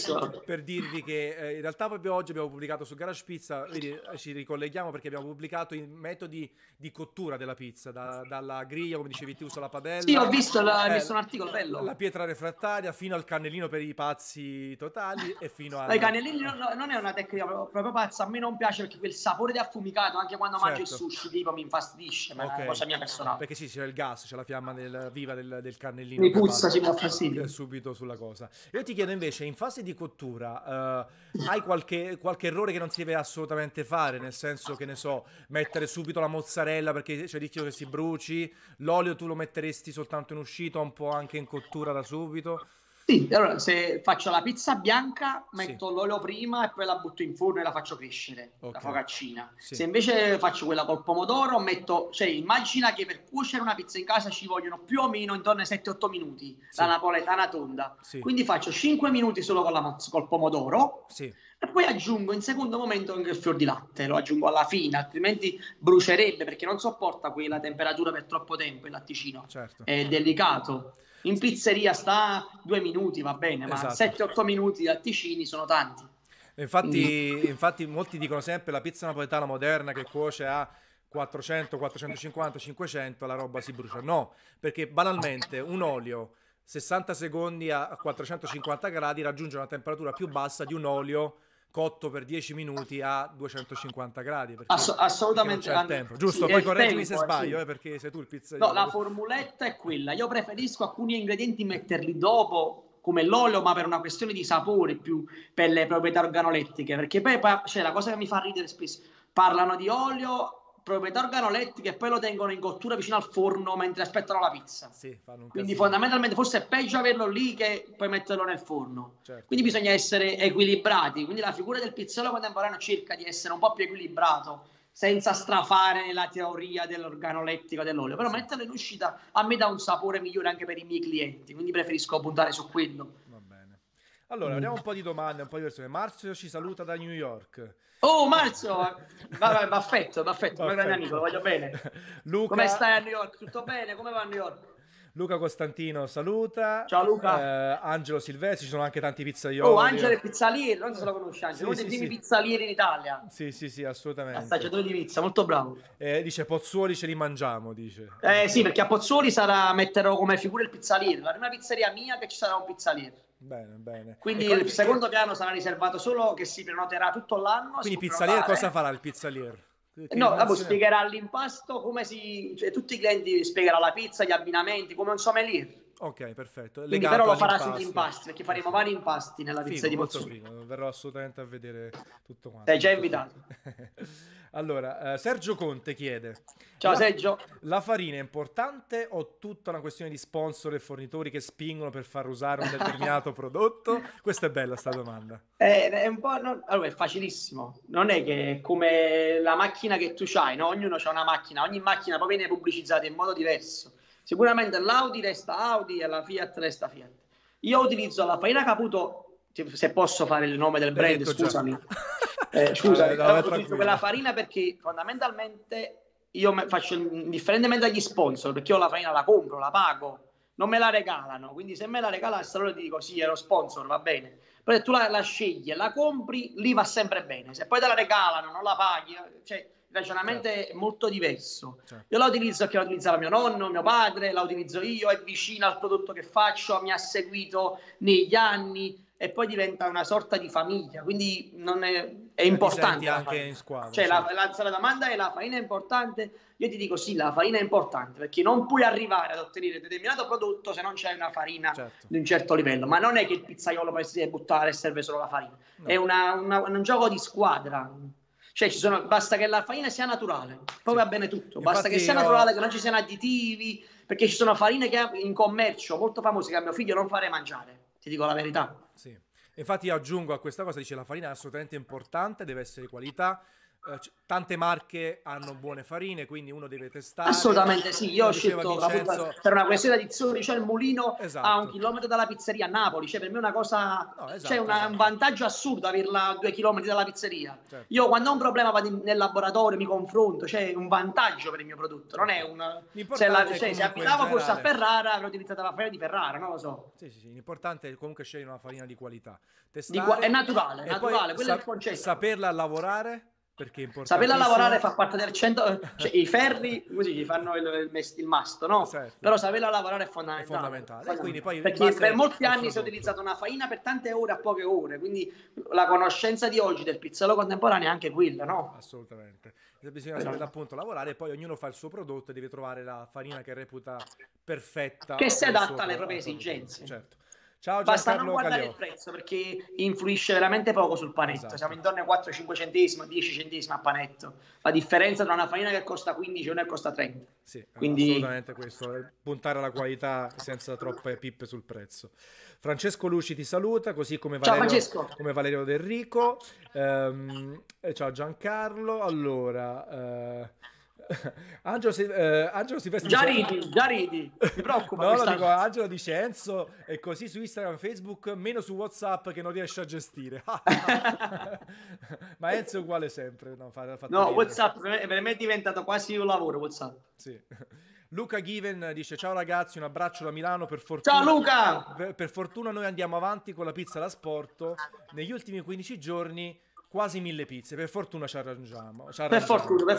per dirvi che in realtà proprio oggi abbiamo pubblicato su Garage Pizza, quindi ci ricolleghiamo perché abbiamo pubblicato i metodi di cottura della pizza, dalla griglia, come dicevi tu, sulla padella. Sì, ho visto un articolo bello. La pietra refrattaria fino al cannellino per i pazzi totali e fino a... I cannellini non è una tecnica proprio pazza, a me non piace perché quel sapore di affumicato, anche quando mangio il sushi, tipo, mi infastidisce, ma è una cosa mia personale. Perché sì, c'è il gas, c'è la fiamma viva del cannellino. Mi puzza, ci può fastidio. Subito sulla cosa. Io ti chiedo invece, in fase di cottura, hai qualche errore che non si deve assolutamente fare, nel senso che, ne so, mettere subito la mozzarella perché c'è il rischio che si bruci, l'olio tu lo metteresti soltanto in uscita, un po' anche in cottura da subito? Sì, allora se faccio la pizza bianca metto l'olio prima e poi la butto in forno e la faccio crescere, la focaccina. Se invece faccio quella col pomodoro metto, cioè immagina che per cuocere una pizza in casa ci vogliono più o meno intorno ai 7-8 minuti, la napoletana tonda. Quindi faccio 5 minuti solo con col pomodoro e poi aggiungo in secondo momento anche il fior di latte, lo aggiungo alla fine, altrimenti brucerebbe perché non sopporta quella temperatura per troppo tempo il latticino, è delicato. In pizzeria sta 2 minuti, va bene, ma 7-8 minuti di latticini sono tanti. Infatti molti dicono sempre la pizza napoletana moderna che cuoce a 400, 450, 500, la roba si brucia. No, perché banalmente un olio 60 secondi a 450 gradi raggiunge una temperatura più bassa di un olio cotto per 10 minuti a 250 gradi. Perché, assolutamente. Perché non c'è il tempo. Giusto, poi correggimi se sbaglio, perché sei tu il pizzaiolo. No, la formuletta è quella. Io preferisco alcuni ingredienti metterli dopo, come l'olio, ma per una questione di sapore, più per le proprietà organolettiche. Perché poi cioè, la cosa che mi fa ridere spesso, parlano di olio, proprietà organolettiche, e poi lo tengono in cottura vicino al forno mentre aspettano la pizza. Sì, fanno un quindi fondamentalmente forse è peggio averlo lì che poi metterlo nel forno. Certo. Quindi bisogna essere equilibrati, quindi la figura del pizzaiolo contemporaneo cerca di essere un po' più equilibrato, senza strafare la teoria dell'organolettico dell'olio, però metterlo in uscita a me dà un sapore migliore anche per i miei clienti, quindi preferisco puntare su quello. Va bene. Allora, abbiamo un po' di domande, un po' di persone. Marzio ci saluta da New York. Oh, Marzio, baffetto, un grande amico, lo voglio bene. Luca... Come stai a New York? Tutto bene? Come va a New York? Luca Costantino saluta. Ciao Luca. Angelo Silvestri, ci sono anche tanti pizzaioli. Oh, Angelo è pizzaliere, non so se lo conosci, Angelo, uno dei primi pizzalieri in Italia. Sì, assolutamente. Assaggiatore di pizza, molto bravo. Dice Pozzuoli ce li mangiamo, dice. Sì, perché a Pozzuoli metterò come figura il pizzaliere, la prima pizzeria mia che ci sarà un pizzaliere. Bene. Quindi il secondo piano sarà riservato solo che si prenoterà tutto l'anno. Quindi pizzaliere cosa farà il pizzaliere? Spiegherà l'impasto, come tutti i clienti, spiegherà la pizza, gli abbinamenti, come un sommelier. Ok, perfetto. Quindi però lo farà sugli impasti, perché faremo vari impasti nella pizza di Pozzuoli. Verrò assolutamente a vedere tutto quanto. Sei già invitato. Allora, Sergio Conte chiede: ciao Sergio. La farina è importante o tutta una questione di sponsor e fornitori che spingono per far usare un determinato prodotto? Questa è bella sta domanda. È un po'... Allora, è facilissimo. Non è che è come la macchina che tu hai, no? Ognuno ha una macchina. Ogni macchina poi viene pubblicizzata in modo diverso. Sicuramente l'Audi resta Audi e la Fiat resta Fiat. Io utilizzo la farina Caputo, se posso fare il nome del brand, scusami. Utilizzo quella farina perché fondamentalmente io faccio indifferentemente dagli sponsor, perché io la farina la compro, la pago, non me la regalano. Quindi se me la regalassero allora ti dico sì, è lo sponsor, va bene. Però se tu la scegli e la compri, lì va sempre bene. Se poi te la regalano, non la paghi, cioè... Ragionamento è molto diverso. Io la utilizzo perché la utilizzava mio nonno, mio padre, la utilizzo io, è vicina al prodotto che faccio, mi ha seguito negli anni e poi diventa una sorta di famiglia, quindi non è importante anche in squadra, cioè la domanda è: la farina è importante? Io ti dico sì, la farina è importante perché non puoi arrivare ad ottenere determinato prodotto se non c'è una farina di un certo livello, ma non è che il pizzaiolo poi si deve buttare e serve solo la farina, è un gioco di squadra. Cioè basta che la farina sia naturale, poi va bene tutto. Basta che sia naturale, che non ci siano additivi, perché ci sono farine che in commercio molto famose che a mio figlio non farei mangiare, ti dico la verità. Infatti io aggiungo a questa cosa, dice: la farina è assolutamente importante, deve essere di qualità, tante marche hanno buone farine, quindi uno deve testare. Assolutamente sì, io ho scelto Vincenzo, per una questione di edizioni, cioè il mulino, esatto, a 1 chilometro dalla pizzeria a Napoli, cioè per me è una cosa, no, esatto, cioè esatto, un vantaggio assurdo averla a 2 chilometri dalla pizzeria, certo. Io quando ho un problema vado nel laboratorio, mi confronto, cioè un vantaggio per il mio prodotto, non è un... se abitavo forse a Ferrara avrei utilizzato la farina di Ferrara, non lo so. Sì, sì, sì, l'importante è comunque scegliere una farina di qualità, testare, è naturale, è naturale, quello è il concetto. Saperla lavorare, perché è importantissimo. Saperla lavorare fa parte del centro, cioè, i ferri così gli fanno il masto, no? Certo. Però saperla lavorare è fondamentale. È fondamentale. E quindi poi perché per molti anni si è utilizzata una farina per tante ore a poche ore, quindi la conoscenza di oggi del pizzaiolo contemporaneo è anche quella, no? Assolutamente. Bisogna saper appunto lavorare, e poi ognuno fa il suo prodotto e deve trovare la farina che reputa perfetta, che si adatta alle proprie esigenze. Certo. Ciao, basta non guardare il prezzo, perché influisce veramente poco sul panetto, esatto. Siamo intorno ai 4-5 centesimi, 10 centesimi a panetto, la differenza tra una farina che costa 15 e una che costa 30. Sì, quindi... assolutamente questo, puntare alla qualità senza troppe pippe sul prezzo. Francesco Luci ti saluta, così come Valerio, ciao, come Valerio Del Rico, ciao Giancarlo, allora... Angelo si veste già ridi, ti preoccupa. No, lo dico, Angelo Di Cenzo e così su Instagram, Facebook, meno su WhatsApp che non riesce a gestire. Ma Enzo è uguale sempre. No, no, WhatsApp per me è diventato quasi un lavoro. WhatsApp, sì. Luca Given dice ciao ragazzi, un abbraccio da Milano, per fortuna. Ciao Luca! Per fortuna noi andiamo avanti con la pizza all'asporto. Negli ultimi 15 giorni quasi 1000 pizze, per fortuna ci arrangiamo. Per fortuna.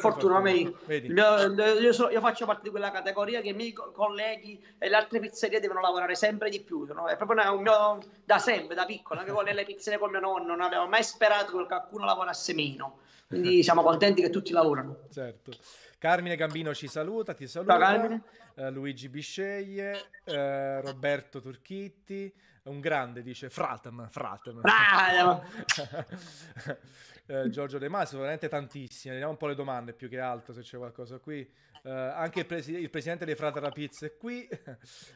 Io faccio parte di quella categoria che i miei colleghi e le altre pizzerie devono lavorare sempre di più, no? È proprio da sempre, da piccolo, avevo nelle pizzerie con mio nonno, non avevo mai sperato che qualcuno lavorasse meno, quindi siamo contenti che tutti lavorano. Certo. Carmine Gambino ci saluta, ti saluta, Luigi Bisceglie, Roberto Turchitti, un grande, dice Fratem. Giorgio De Masi, veramente tantissime. Vediamo un po' le domande più che altro, se c'è qualcosa qui. Anche il presidente dei Frate alla Pizza è qui.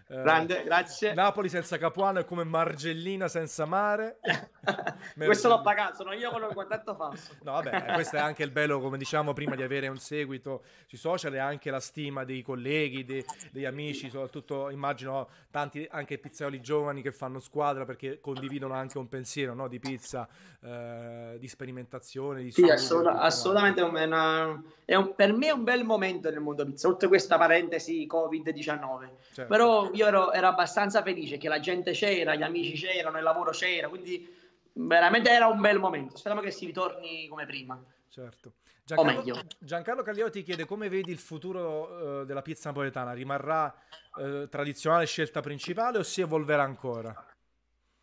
Grande, grazie. Napoli senza Capuano è come Margellina senza mare. Questo l'ho pagato, sono io quello che ho guardato falso. No, vabbè, questo è anche il bello, come diciamo prima, di avere un seguito sui social e anche la stima dei colleghi, degli amici, soprattutto immagino tanti anche pizzaioli giovani che fanno squadra perché condividono anche un pensiero, no, di pizza, di sperimentazione, di sì, assolutamente per me è un bel momento nel mondo pizza, oltre questa parentesi Covid-19, certo. Però io ero abbastanza felice che la gente c'era, gli amici c'erano, il lavoro c'era, quindi veramente era un bel momento, speriamo che si ritorni come prima, certo. Giancarlo Cagliotti chiede come vedi il futuro della pizza napoletana, rimarrà tradizionale scelta principale o si evolverà ancora?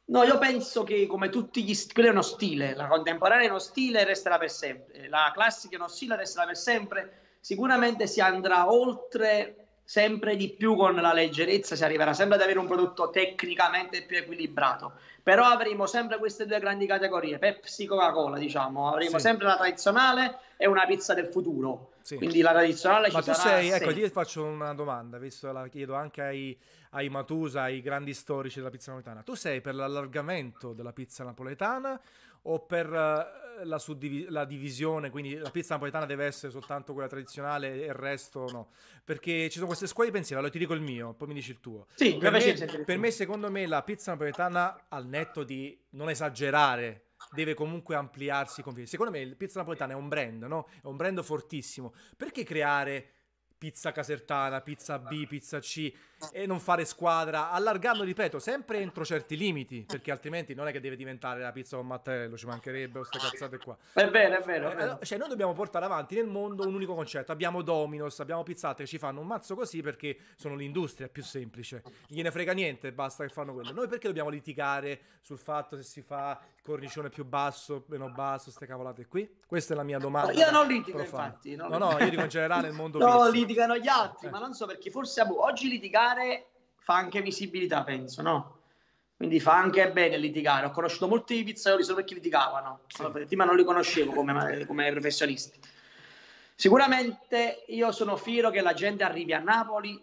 No, io penso che come tutti gli stili è uno stile, la contemporanea è uno stile e resterà per sempre, la classica è uno stile e resterà per sempre, sicuramente si andrà oltre sempre di più con la leggerezza, si arriverà sempre ad avere un prodotto tecnicamente più equilibrato, però avremo sempre queste due grandi categorie, Pepsi, Coca-Cola, diciamo, avremo sempre la tradizionale e una pizza del futuro, sì. Quindi la tradizionale ma ci sarà sempre. Ecco, io ti faccio una domanda, visto la chiedo anche ai Matusa, ai grandi storici della pizza napoletana, tu sei per l'allargamento della pizza napoletana o per la divisione, quindi la pizza napoletana deve essere soltanto quella tradizionale e il resto no, perché ci sono queste scuole di pensiero, allora ti dico il mio, poi mi dici il tuo. Sì, per me secondo me la pizza napoletana, al netto di non esagerare, deve comunque ampliarsi con via. Secondo me la pizza napoletana è un brand, no? È un brand fortissimo, perché creare pizza casertana, pizza B, pizza C e non fare squadra, allargarlo, ripeto, sempre entro certi limiti, perché altrimenti non è che deve diventare la pizza con mattarello, ci mancherebbe, queste cazzate qua. È vero. Cioè noi dobbiamo portare avanti nel mondo un unico concetto, abbiamo Domino's, abbiamo pizzate che ci fanno un mazzo così perché sono l'industria, più semplice, gliene frega niente, basta che fanno quello. Noi perché dobbiamo litigare sul fatto se si fa il cornicione più basso, meno basso, ste cavolate qui? Questa è la mia domanda. Io non litigo, infatti. No, io dico in generale il mondo pizza. No, litigano gli altri, ma non so perché, forse oggi litigare fa anche visibilità, penso, no? Quindi fa anche bene litigare. Ho conosciuto molti pizzaioli solo perché litigavano, sì. Allora, prima non li conoscevo come professionisti. Sicuramente io sono fiero che la gente arrivi a Napoli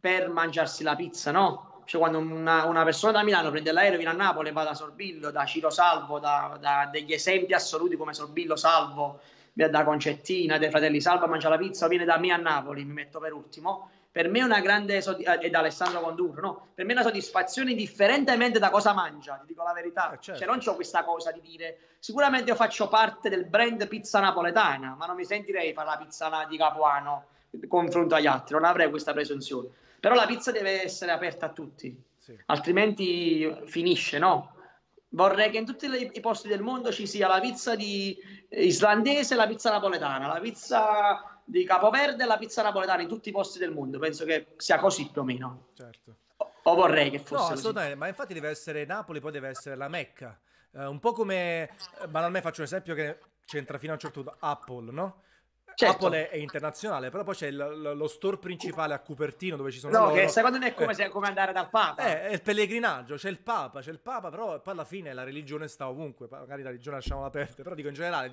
per mangiarsi la pizza, no? Cioè quando una persona da Milano prende l'aereo, viene a Napoli e va da Sorbillo, da Ciro Salvo, da degli esempi assoluti come Sorbillo, Salvo, viene da Concettina, dai fratelli Salva, mangia la pizza, viene da me a Napoli, mi metto per ultimo. Per me è una grande e da Alessandro Condurro, no? Per me è una soddisfazione indifferentemente da cosa mangia, ti dico la verità. Certo. Cioè non c'ho questa cosa di dire, sicuramente io faccio parte del brand pizza napoletana, ma non mi sentirei fare la pizza di Capuano confronto agli altri, non avrei questa presunzione. Però la pizza deve essere aperta a tutti, sì, altrimenti finisce, no? Vorrei che in tutti i posti del mondo ci sia la pizza islandese, la pizza napoletana, la pizza di Capoverde e la pizza napoletana in tutti i posti del mondo. Penso che sia così più o meno. Certo. O vorrei che fosse. No, assolutamente, così. Ma infatti deve essere Napoli, poi deve essere la Mecca. Un po' come, banalmente faccio un esempio che c'entra fino a un certo punto, Apple, no? Certo. Apple è internazionale, però poi c'è lo store principale a Cupertino dove ci sono loro. Che secondo me è come andare dal Papa. È il pellegrinaggio, c'è il Papa, però poi alla fine la religione sta ovunque, magari la religione lasciamola aperta, però dico in generale,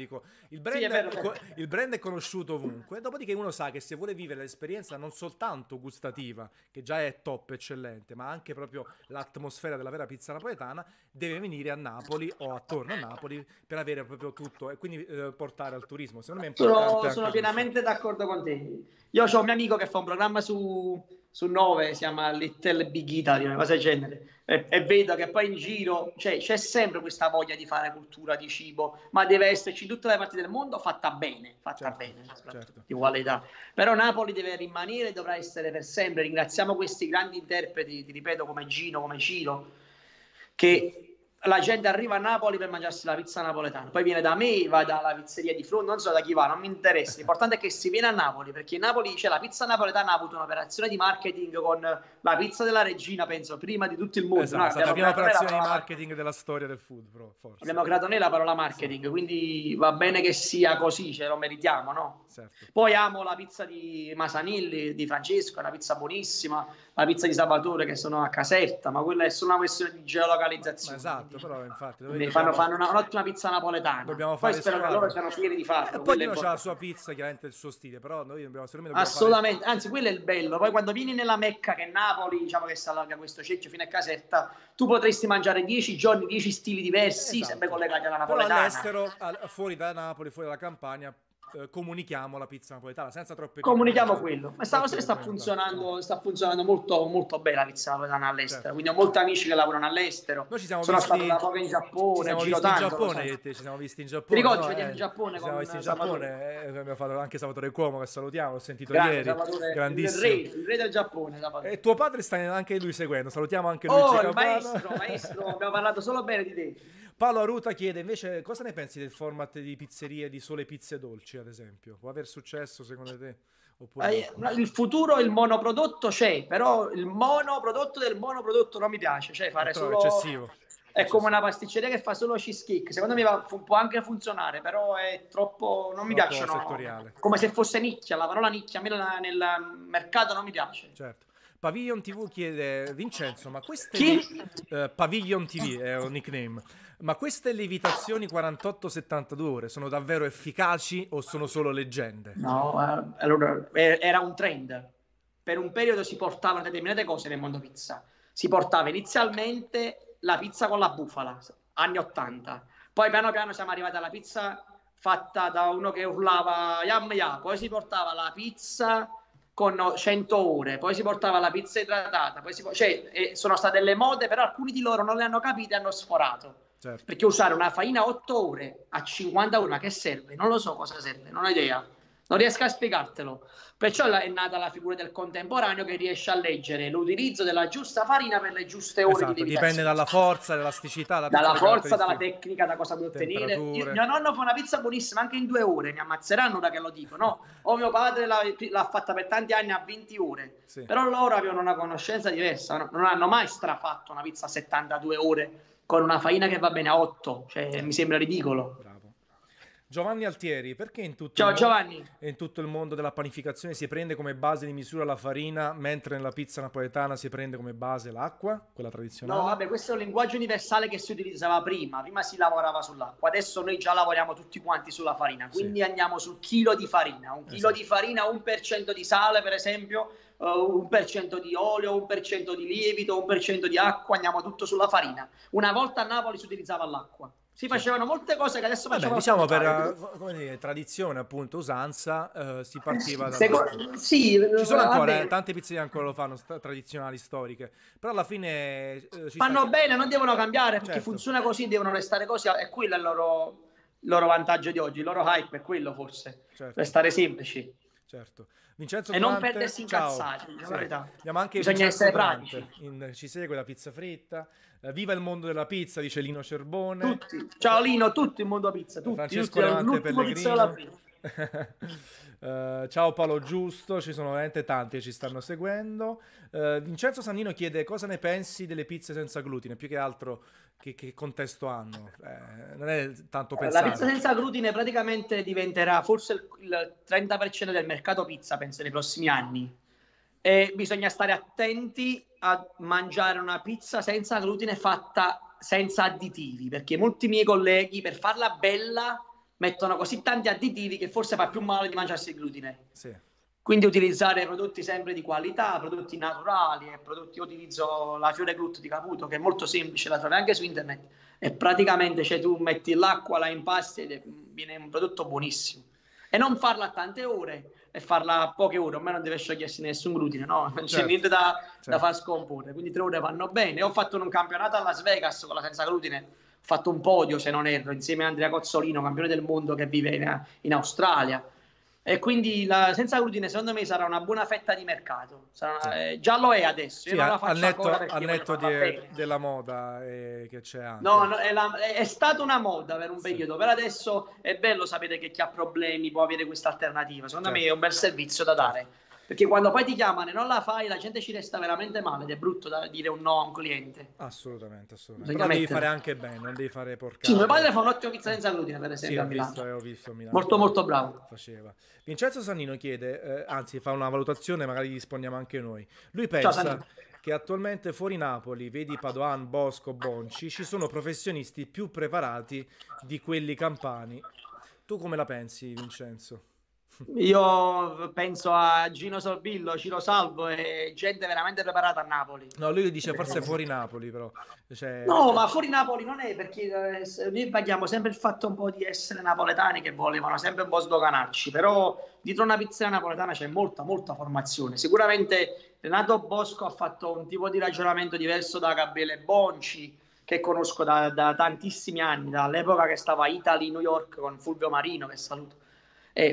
il brand, sì, il brand è conosciuto ovunque, dopodiché uno sa che se vuole vivere l'esperienza non soltanto gustativa, che già è top, eccellente, ma anche proprio l'atmosfera della vera pizza napoletana, deve venire a Napoli o attorno a Napoli per avere proprio tutto e quindi portare al turismo, secondo me è importante. Sono pienamente d'accordo con te. Io ho un mio amico che fa un programma su 9, si chiama Little Big Italy, una cosa del genere, e vedo che poi in giro c'è sempre questa voglia di fare cultura di cibo, ma deve esserci in tutte le parti del mondo fatta bene, di qualità. Però Napoli deve rimanere, dovrà essere per sempre. Ringraziamo questi grandi interpreti, ti ripeto, come Gino, come Ciro, che la gente arriva a Napoli per mangiarsi la pizza napoletana, poi viene da me, va dalla pizzeria di fronte, non so da chi va, non mi interessa, l'importante è che si viene a Napoli, perché Napoli la pizza napoletana ha avuto un'operazione di marketing con la pizza della regina, penso, prima di tutto il mondo. Esatto, no, è la prima operazione di marketing della storia del food, bro, forse. Abbiamo creato noi la parola marketing, sì, quindi va bene che sia così, lo meritiamo, no? Certo. Poi amo la pizza di Masanilli, di Francesco, è una pizza buonissima, la pizza di Salvatore che sono a Caserta, ma quella è solo una questione di geolocalizzazione. Esatto. Però infatti fanno un'ottima pizza napoletana, dobbiamo poi fare, spero che loro siano fieri di farlo. Poi ognuno ha la sua pizza, chiaramente il suo stile, però noi dobbiamo assolutamente fare... anzi, quello è il bello. Poi quando vieni nella Mecca, che Napoli che si allarga questo cerchio fino a Caserta, tu potresti mangiare 10 giorni 10 stili diversi, esatto, sempre collegati alla napoletana. Però all'estero, fuori da Napoli, fuori dalla Campania, comunichiamo la pizza napoletana senza troppe quello, ma sta funzionando molto molto bene la pizza napoletana all'estero, certo. Quindi ho molti amici che lavorano all'estero. Noi ci siamo stato da poco in Giappone, ci siamo visti in Giappone, abbiamo fatto anche Salvatore Cuomo, che salutiamo, ho sentito ieri, Salvatore, grandissimo, il re del Giappone, Salvatore. E tuo padre sta anche lui seguendo, salutiamo anche Luigi Capuano, maestro, abbiamo parlato solo bene di te. Paolo Aruta chiede invece cosa ne pensi del format di pizzerie di sole pizze dolci, ad esempio? Può aver successo secondo te? Oppure... il futuro, il monoprodotto c'è, però il monoprodotto del monoprodotto non mi piace, fare solo... eccessivo. È come una pasticceria che fa solo cheesecake, secondo me può anche funzionare, però è troppo, non mi piace, no. Come se fosse nicchia, la parola nicchia a me nel mercato non mi piace. Certo. Pavilion TV chiede Vincenzo, ma queste Pavilion TV è un nickname, ma queste lievitazioni 48-72 ore sono davvero efficaci o sono solo leggende? No, allora era un trend, per un periodo si portavano determinate cose nel mondo pizza, si portava inizialmente la pizza con la bufala, anni 80, poi piano piano siamo arrivati alla pizza fatta da uno che urlava yam yam, poi si portava la pizza con 100 ore, poi si portava la pizza idratata, poi sono state delle mode, però alcuni di loro non le hanno capite e hanno sforato. Certo. Perché usare una farina 8 ore a 50 ore, ma che serve? Non lo so cosa serve, non ho idea, non riesco a spiegartelo. Perciò è nata la figura del contemporaneo che riesce a leggere l'utilizzo della giusta farina per le giuste ore, esatto, di lievitazione. Dipende dalla forza, dall'elasticità, dalla tecnica, da cosa puoi ottenere. Mio nonno fa una pizza buonissima anche in 2 ore, mi ammazzeranno da che lo dico, no? O mio padre l'ha fatta per tanti anni a 20 ore, sì. Però loro avevano una conoscenza diversa, non hanno mai strafatto una pizza a 72 ore con una farina che va bene a 8, mi sembra ridicolo. Bravo. Giovanni Altieri, perché in tutto il mondo della panificazione si prende come base di misura la farina, mentre nella pizza napoletana si prende come base l'acqua, quella tradizionale? No, vabbè, questo è un linguaggio universale che si utilizzava prima si lavorava sull'acqua, adesso noi già lavoriamo tutti quanti sulla farina, quindi andiamo sul chilo di farina, un chilo di farina, 1% di sale per esempio, 1% di olio, 1% di lievito, 1% di acqua, andiamo tutto sulla farina. Una volta a Napoli si utilizzava l'acqua, si facevano molte cose che adesso facciamo. Diciamo per, come dire, tradizione, appunto, usanza, si partiva da ci sono ancora tante pizzerie ancora lo fanno, tradizionali, storiche, però alla fine fanno bene, non devono cambiare, perché funziona così, devono restare così, è quello il loro vantaggio di oggi, il loro hype è quello, forse restare semplici, Vincenzo e Durante, non perdersi incazzati, la verità. Anche bisogna essere pratici. Ci segue la pizza fritta. Viva il mondo della pizza, dice Lino Cerbone. Tutti. Ciao Lino, tutto il mondo della pizza. Tutti. Francesco Durante, Pellegrino. Ciao Paolo Giusto, ci sono veramente tanti che ci stanno seguendo. Vincenzo Sannino chiede cosa ne pensi delle pizze senza glutine, più che altro che contesto hanno. Non è tanto pensare. La pizza senza glutine praticamente diventerà forse il 30% del mercato pizza, penso, nei prossimi anni. E bisogna stare attenti a mangiare una pizza senza glutine fatta senza additivi, perché molti miei colleghi per farla bella mettono così tanti additivi che forse fa più male di mangiarsi il glutine. Quindi utilizzare prodotti sempre di qualità, prodotti naturali, prodotti. Io utilizzo la fiore glut di Caputo, che è molto semplice, la trovi anche su internet, e praticamente tu metti l'acqua, la impasti ed viene un prodotto buonissimo. E non farla a tante ore e farla a poche ore, ormai non deve sciogliersi nessun glutine, no? Non c'è niente da far scomporre, quindi 3 ore vanno bene. Ho fatto un campionato a Las Vegas con la senza glutine, fatto un podio, se non erro, insieme a Andrea Cozzolino, campione del mondo che vive in Australia. E quindi la senza glutine, secondo me, sarà una buona fetta di mercato. Già lo è adesso. Io non la faccio al netto della moda che c'è anche. No, è stata una moda per un periodo. Per adesso è bello sapere che chi ha problemi può avere questa alternativa. Secondo me è un bel servizio da dare. Perché quando poi ti chiamano e non la fai, la gente ci resta veramente male ed è brutto da dire un no a un cliente. Assolutamente. Però devi fare anche bene, non devi fare porcate. Mio padre fa un'ottima pizza senza glutine, per esempio, a Milano. Ho visto a Milano. Molto bravo. Faceva. Vincenzo Sannino chiede, anzi fa una valutazione, magari gli rispondiamo anche noi. Lui pensa che attualmente fuori Napoli, vedi Padoan, Bosco, Bonci, ci sono professionisti più preparati di quelli campani. Tu come la pensi, Vincenzo? Io penso a Gino Sorbillo, Ciro Salvo e gente veramente preparata a Napoli. No, lui dice forse fuori Napoli, però. No, ma fuori Napoli non è, perché noi paghiamo sempre il fatto un po' di essere napoletani, che volevano sempre un po' sdoganarci, però dietro una pizzeria napoletana c'è molta formazione. Sicuramente Renato Bosco ha fatto un tipo di ragionamento diverso da Gabriele Bonci, che conosco da tantissimi anni, dall'epoca che stava a Italy, New York, con Fulvio Marino, che saluto.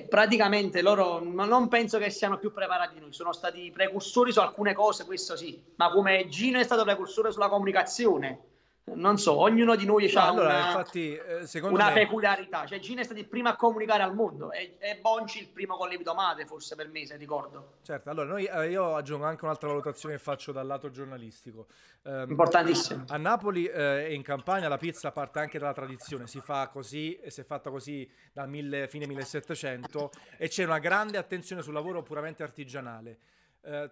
Praticamente loro non penso che siano più preparati di noi, sono stati precursori su alcune cose, questo sì, ma come Gino è stato precursore sulla comunicazione, non so, ognuno di noi ha una peculiarità, cioè Gino è stato il primo a comunicare al mondo e Bonci il primo con le tomate, forse, per me, se ricordo. Allora io aggiungo anche un'altra valutazione che faccio dal lato giornalistico, importantissimo. A Napoli e in Campania la pizza parte anche dalla tradizione, si fa così e si è fatta così da fine 1700 e c'è una grande attenzione sul lavoro puramente artigianale.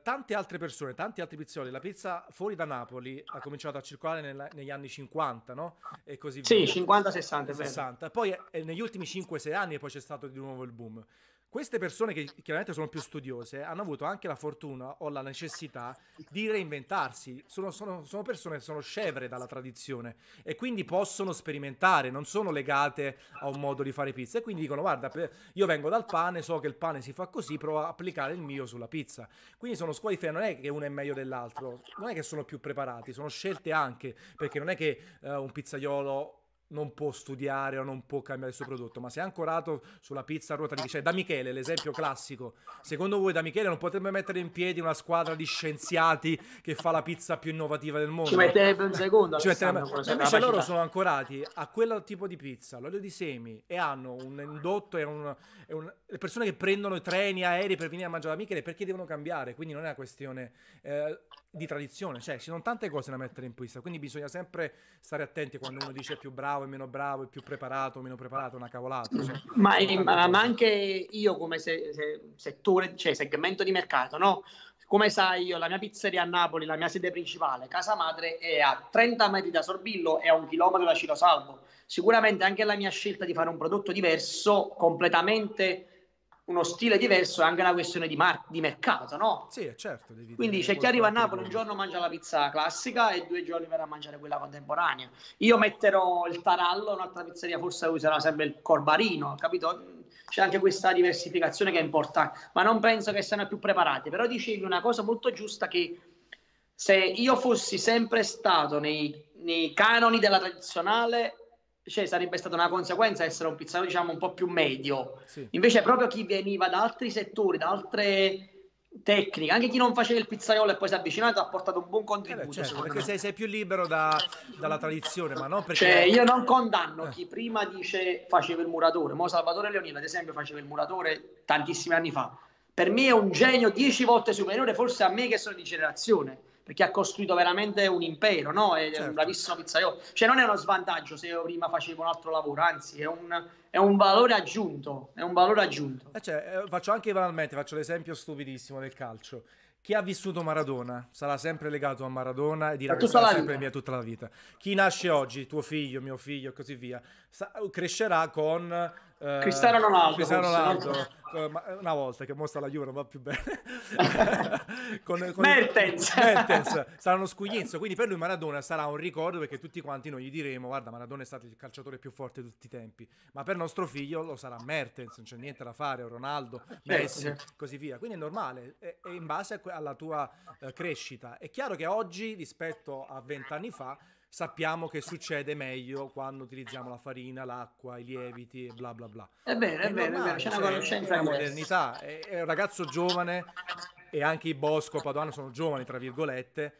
Tante altre persone, tanti altri pizzoli, la pizza fuori da Napoli ha cominciato a circolare negli anni 50, no? E così via. Sì, 50-60. Poi negli ultimi 5-6 anni poi c'è stato di nuovo il boom. Queste persone, che chiaramente sono più studiose, hanno avuto anche la fortuna o la necessità di reinventarsi. Sono persone che sono scevre dalla tradizione e quindi possono sperimentare, non sono legate a un modo di fare pizza. E quindi dicono, guarda, io vengo dal pane, so che il pane si fa così, provo a applicare il mio sulla pizza. Quindi sono scuole di non è che uno è meglio dell'altro, non è che sono più preparati, sono scelte anche, perché non è che un pizzaiolo non può studiare o non può cambiare il suo prodotto, ma se è ancorato sulla pizza a ruota di Da Michele, l'esempio classico. Secondo voi Da Michele non potrebbe mettere in piedi una squadra di scienziati che fa la pizza più innovativa del mondo? Ci metterebbe un secondo. Invece loro sono ancorati a quel tipo di pizza, l'olio di semi, e hanno un indotto le persone che prendono i treni, aerei per venire a mangiare Da Michele, perché devono cambiare? Quindi non è una questione di tradizione, cioè ci sono tante cose da mettere in pista, quindi bisogna sempre stare attenti quando uno dice più bravo e meno bravo, più preparato o meno preparato, una cavolata. Cioè, ma anche io come settore, cioè segmento di mercato, no? Come sai, io la mia pizzeria a Napoli, la mia sede principale, Casa Madre, è a 30 metri da Sorbillo e a 1 chilometro da Ciro Salvo. Sicuramente anche la mia scelta di fare un prodotto diverso, completamente uno stile diverso è anche una questione di mercato, no? Sì, certo. Quindi c'è chi arriva a Napoli un giorno mangia la pizza classica e 2 giorni verrà a mangiare quella contemporanea. Io metterò il tarallo, un'altra pizzeria forse userà sempre il corbarino, capito? C'è anche questa diversificazione che è importante, ma non penso che siano più preparati. Però dicevi una cosa molto giusta, che se io fossi sempre stato nei canoni della tradizionale, cioè sarebbe stata una conseguenza essere un pizzaiolo, diciamo, un po' più medio. Sì. Invece proprio chi veniva da altri settori, da altre tecniche, anche chi non faceva il pizzaiolo e poi si è avvicinato, ha portato un buon contributo. Certo, perché sei più libero dalla tradizione, ma non perché... Cioè, io non condanno chi prima dice faceva il muratore. Mo Salvatore Leonino, ad esempio, faceva il muratore tantissimi anni fa. Per me è un genio 10 volte superiore, forse a me che sono di generazione, perché ha costruito veramente un impero, no? È un bravissimo pizzaiolo. Cioè non è uno svantaggio se io prima facevo un altro lavoro, anzi è un valore aggiunto, è un valore aggiunto. Faccio l'esempio stupidissimo del calcio. Chi ha vissuto Maradona sarà sempre legato a Maradona e dirà che sarà sempre mia tutta la vita. Chi nasce oggi, tuo figlio, mio figlio e così via, crescerà con Cristiano Ronaldo. Una volta che mostra la Juve non va più bene con Mertens sarà uno scuglienzo, quindi per lui Maradona sarà un ricordo, perché tutti quanti noi gli diremo guarda, Maradona è stato il calciatore più forte di tutti i tempi, ma per nostro figlio lo sarà Mertens, non c'è niente da fare, Ronaldo, Messi, così via. Quindi è normale, è in base alla tua crescita. È chiaro che oggi rispetto a 20 anni fa sappiamo che succede meglio quando utilizziamo la farina, l'acqua, i lieviti e bla bla bla. È vero, c'è una conoscenza, la modernità. È un ragazzo giovane, e anche i Bosco Padoano sono giovani tra virgolette,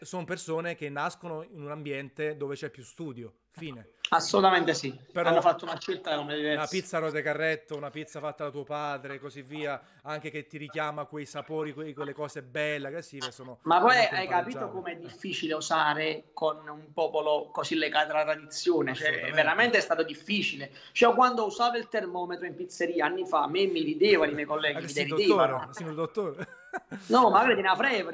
sono persone che nascono in un ambiente dove c'è più studio, fine. Assolutamente sì. Però hanno fatto una scelta diversa. Una pizza rotecarretto, una pizza fatta da tuo padre, così via, anche che ti richiama quei sapori, quelle cose belle, aggressive, sono. Ma poi hai capito com'è difficile osare con un popolo così legato alla tradizione? Cioè, veramente è stato difficile. Cioè, quando usavo il termometro in pizzeria anni fa, a me mi ridevano i miei colleghi, mi deridevano. Signor dottore. No, magari ti ne frega,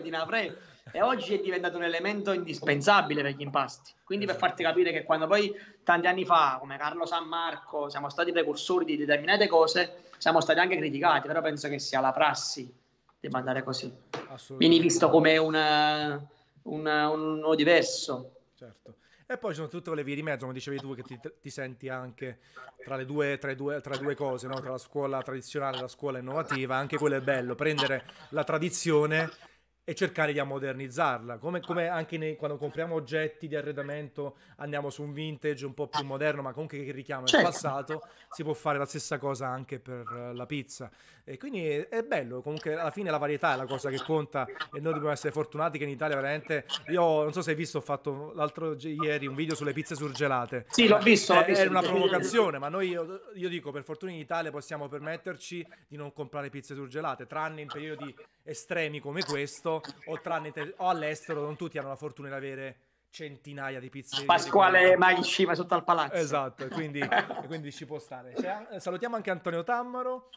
dicevo. E oggi è diventato un elemento indispensabile per gli impasti. Quindi per farti capire che quando poi tanti anni fa, come Carlo San Marco, siamo stati precursori di determinate cose, siamo stati anche criticati, però penso che sia la prassi di mandare così. Vieni visto come uno diverso. Certo. E poi ci sono tutte quelle vie di mezzo, come dicevi tu, che ti senti anche tra le due cose, no? Tra la scuola tradizionale e la scuola innovativa. Anche quello è bello, prendere la tradizione e cercare di ammodernizzarla, come anche quando compriamo oggetti di arredamento, andiamo su un vintage un po' più moderno, ma comunque che richiama il passato. Si può fare la stessa cosa anche per la pizza, e quindi è bello. Comunque alla fine la varietà è la cosa che conta, e noi dobbiamo essere fortunati che in Italia veramente, io non so se hai visto, ho fatto ieri un video sulle pizze surgelate. Sì, l'ho visto. Era una provocazione, ma noi, io dico, per fortuna in Italia possiamo permetterci di non comprare pizze surgelate, tranne in periodi estremi come questo, o all'estero. Non tutti hanno la fortuna di avere centinaia di pizzerie. Pasquale Maggi ma sotto al palazzo. Esatto, quindi ci può stare. Salutiamo anche Antonio Tammaro.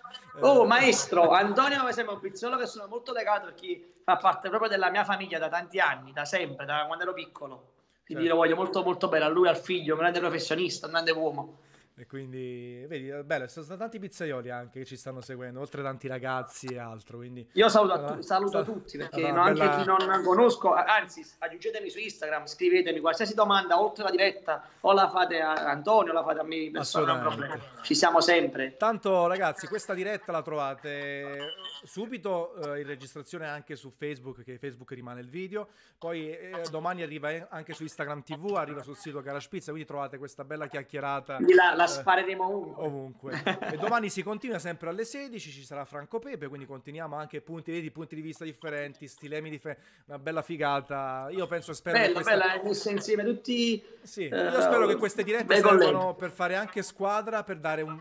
Maestro, Antonio mi sembra un pizzaiolo che sono molto legato, perché fa parte proprio della mia famiglia da tanti anni, da sempre, da quando ero piccolo. Quindi lo voglio molto molto bene a lui, al figlio, un grande professionista, un grande uomo. E quindi vedi, bello, sono tanti pizzaioli anche che ci stanno seguendo, oltre tanti ragazzi e altro. Quindi io saluto tutti, perché anche chi non conosco, anzi aggiungetemi su Instagram, scrivetemi qualsiasi domanda oltre la diretta, o la fate a Antonio o la fate a me, non è un problema, ci siamo sempre. Tanto ragazzi, questa diretta la trovate subito in registrazione anche su Facebook, che Facebook rimane il video, poi domani arriva anche su Instagram TV, arriva sul sito Garage Pizza, quindi trovate questa bella chiacchierata. La spareremo ovunque. E domani si continua sempre alle 16, ci sarà Franco Pepe, quindi continuiamo anche punti di vista differenti, stilemi differenti, una bella figata. Io penso, spero che questa... insieme tutti. Sì, io spero che queste dirette servano per fare anche squadra, per dare un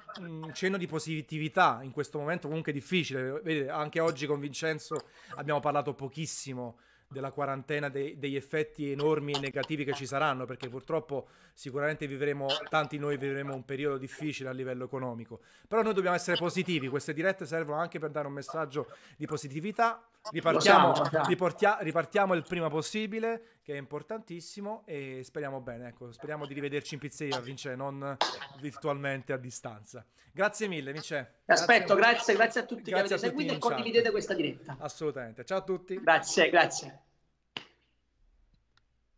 cenno di positività in questo momento comunque difficile. Vedete, anche oggi con Vincenzo abbiamo parlato pochissimo della quarantena, degli effetti enormi e negativi che ci saranno, perché purtroppo sicuramente vivremo, tanti noi vivremo un periodo difficile a livello economico, però noi dobbiamo essere positivi, queste dirette servono anche per dare un messaggio di positività. Ripartiamo il prima possibile, che è importantissimo, e speriamo bene, ecco, speriamo di rivederci in pizzeria, Vince, non virtualmente a distanza. Grazie mille, Vince. Aspetto, grazie a tutti che avete seguito e condividete questa diretta. Assolutamente, ciao a tutti. Grazie.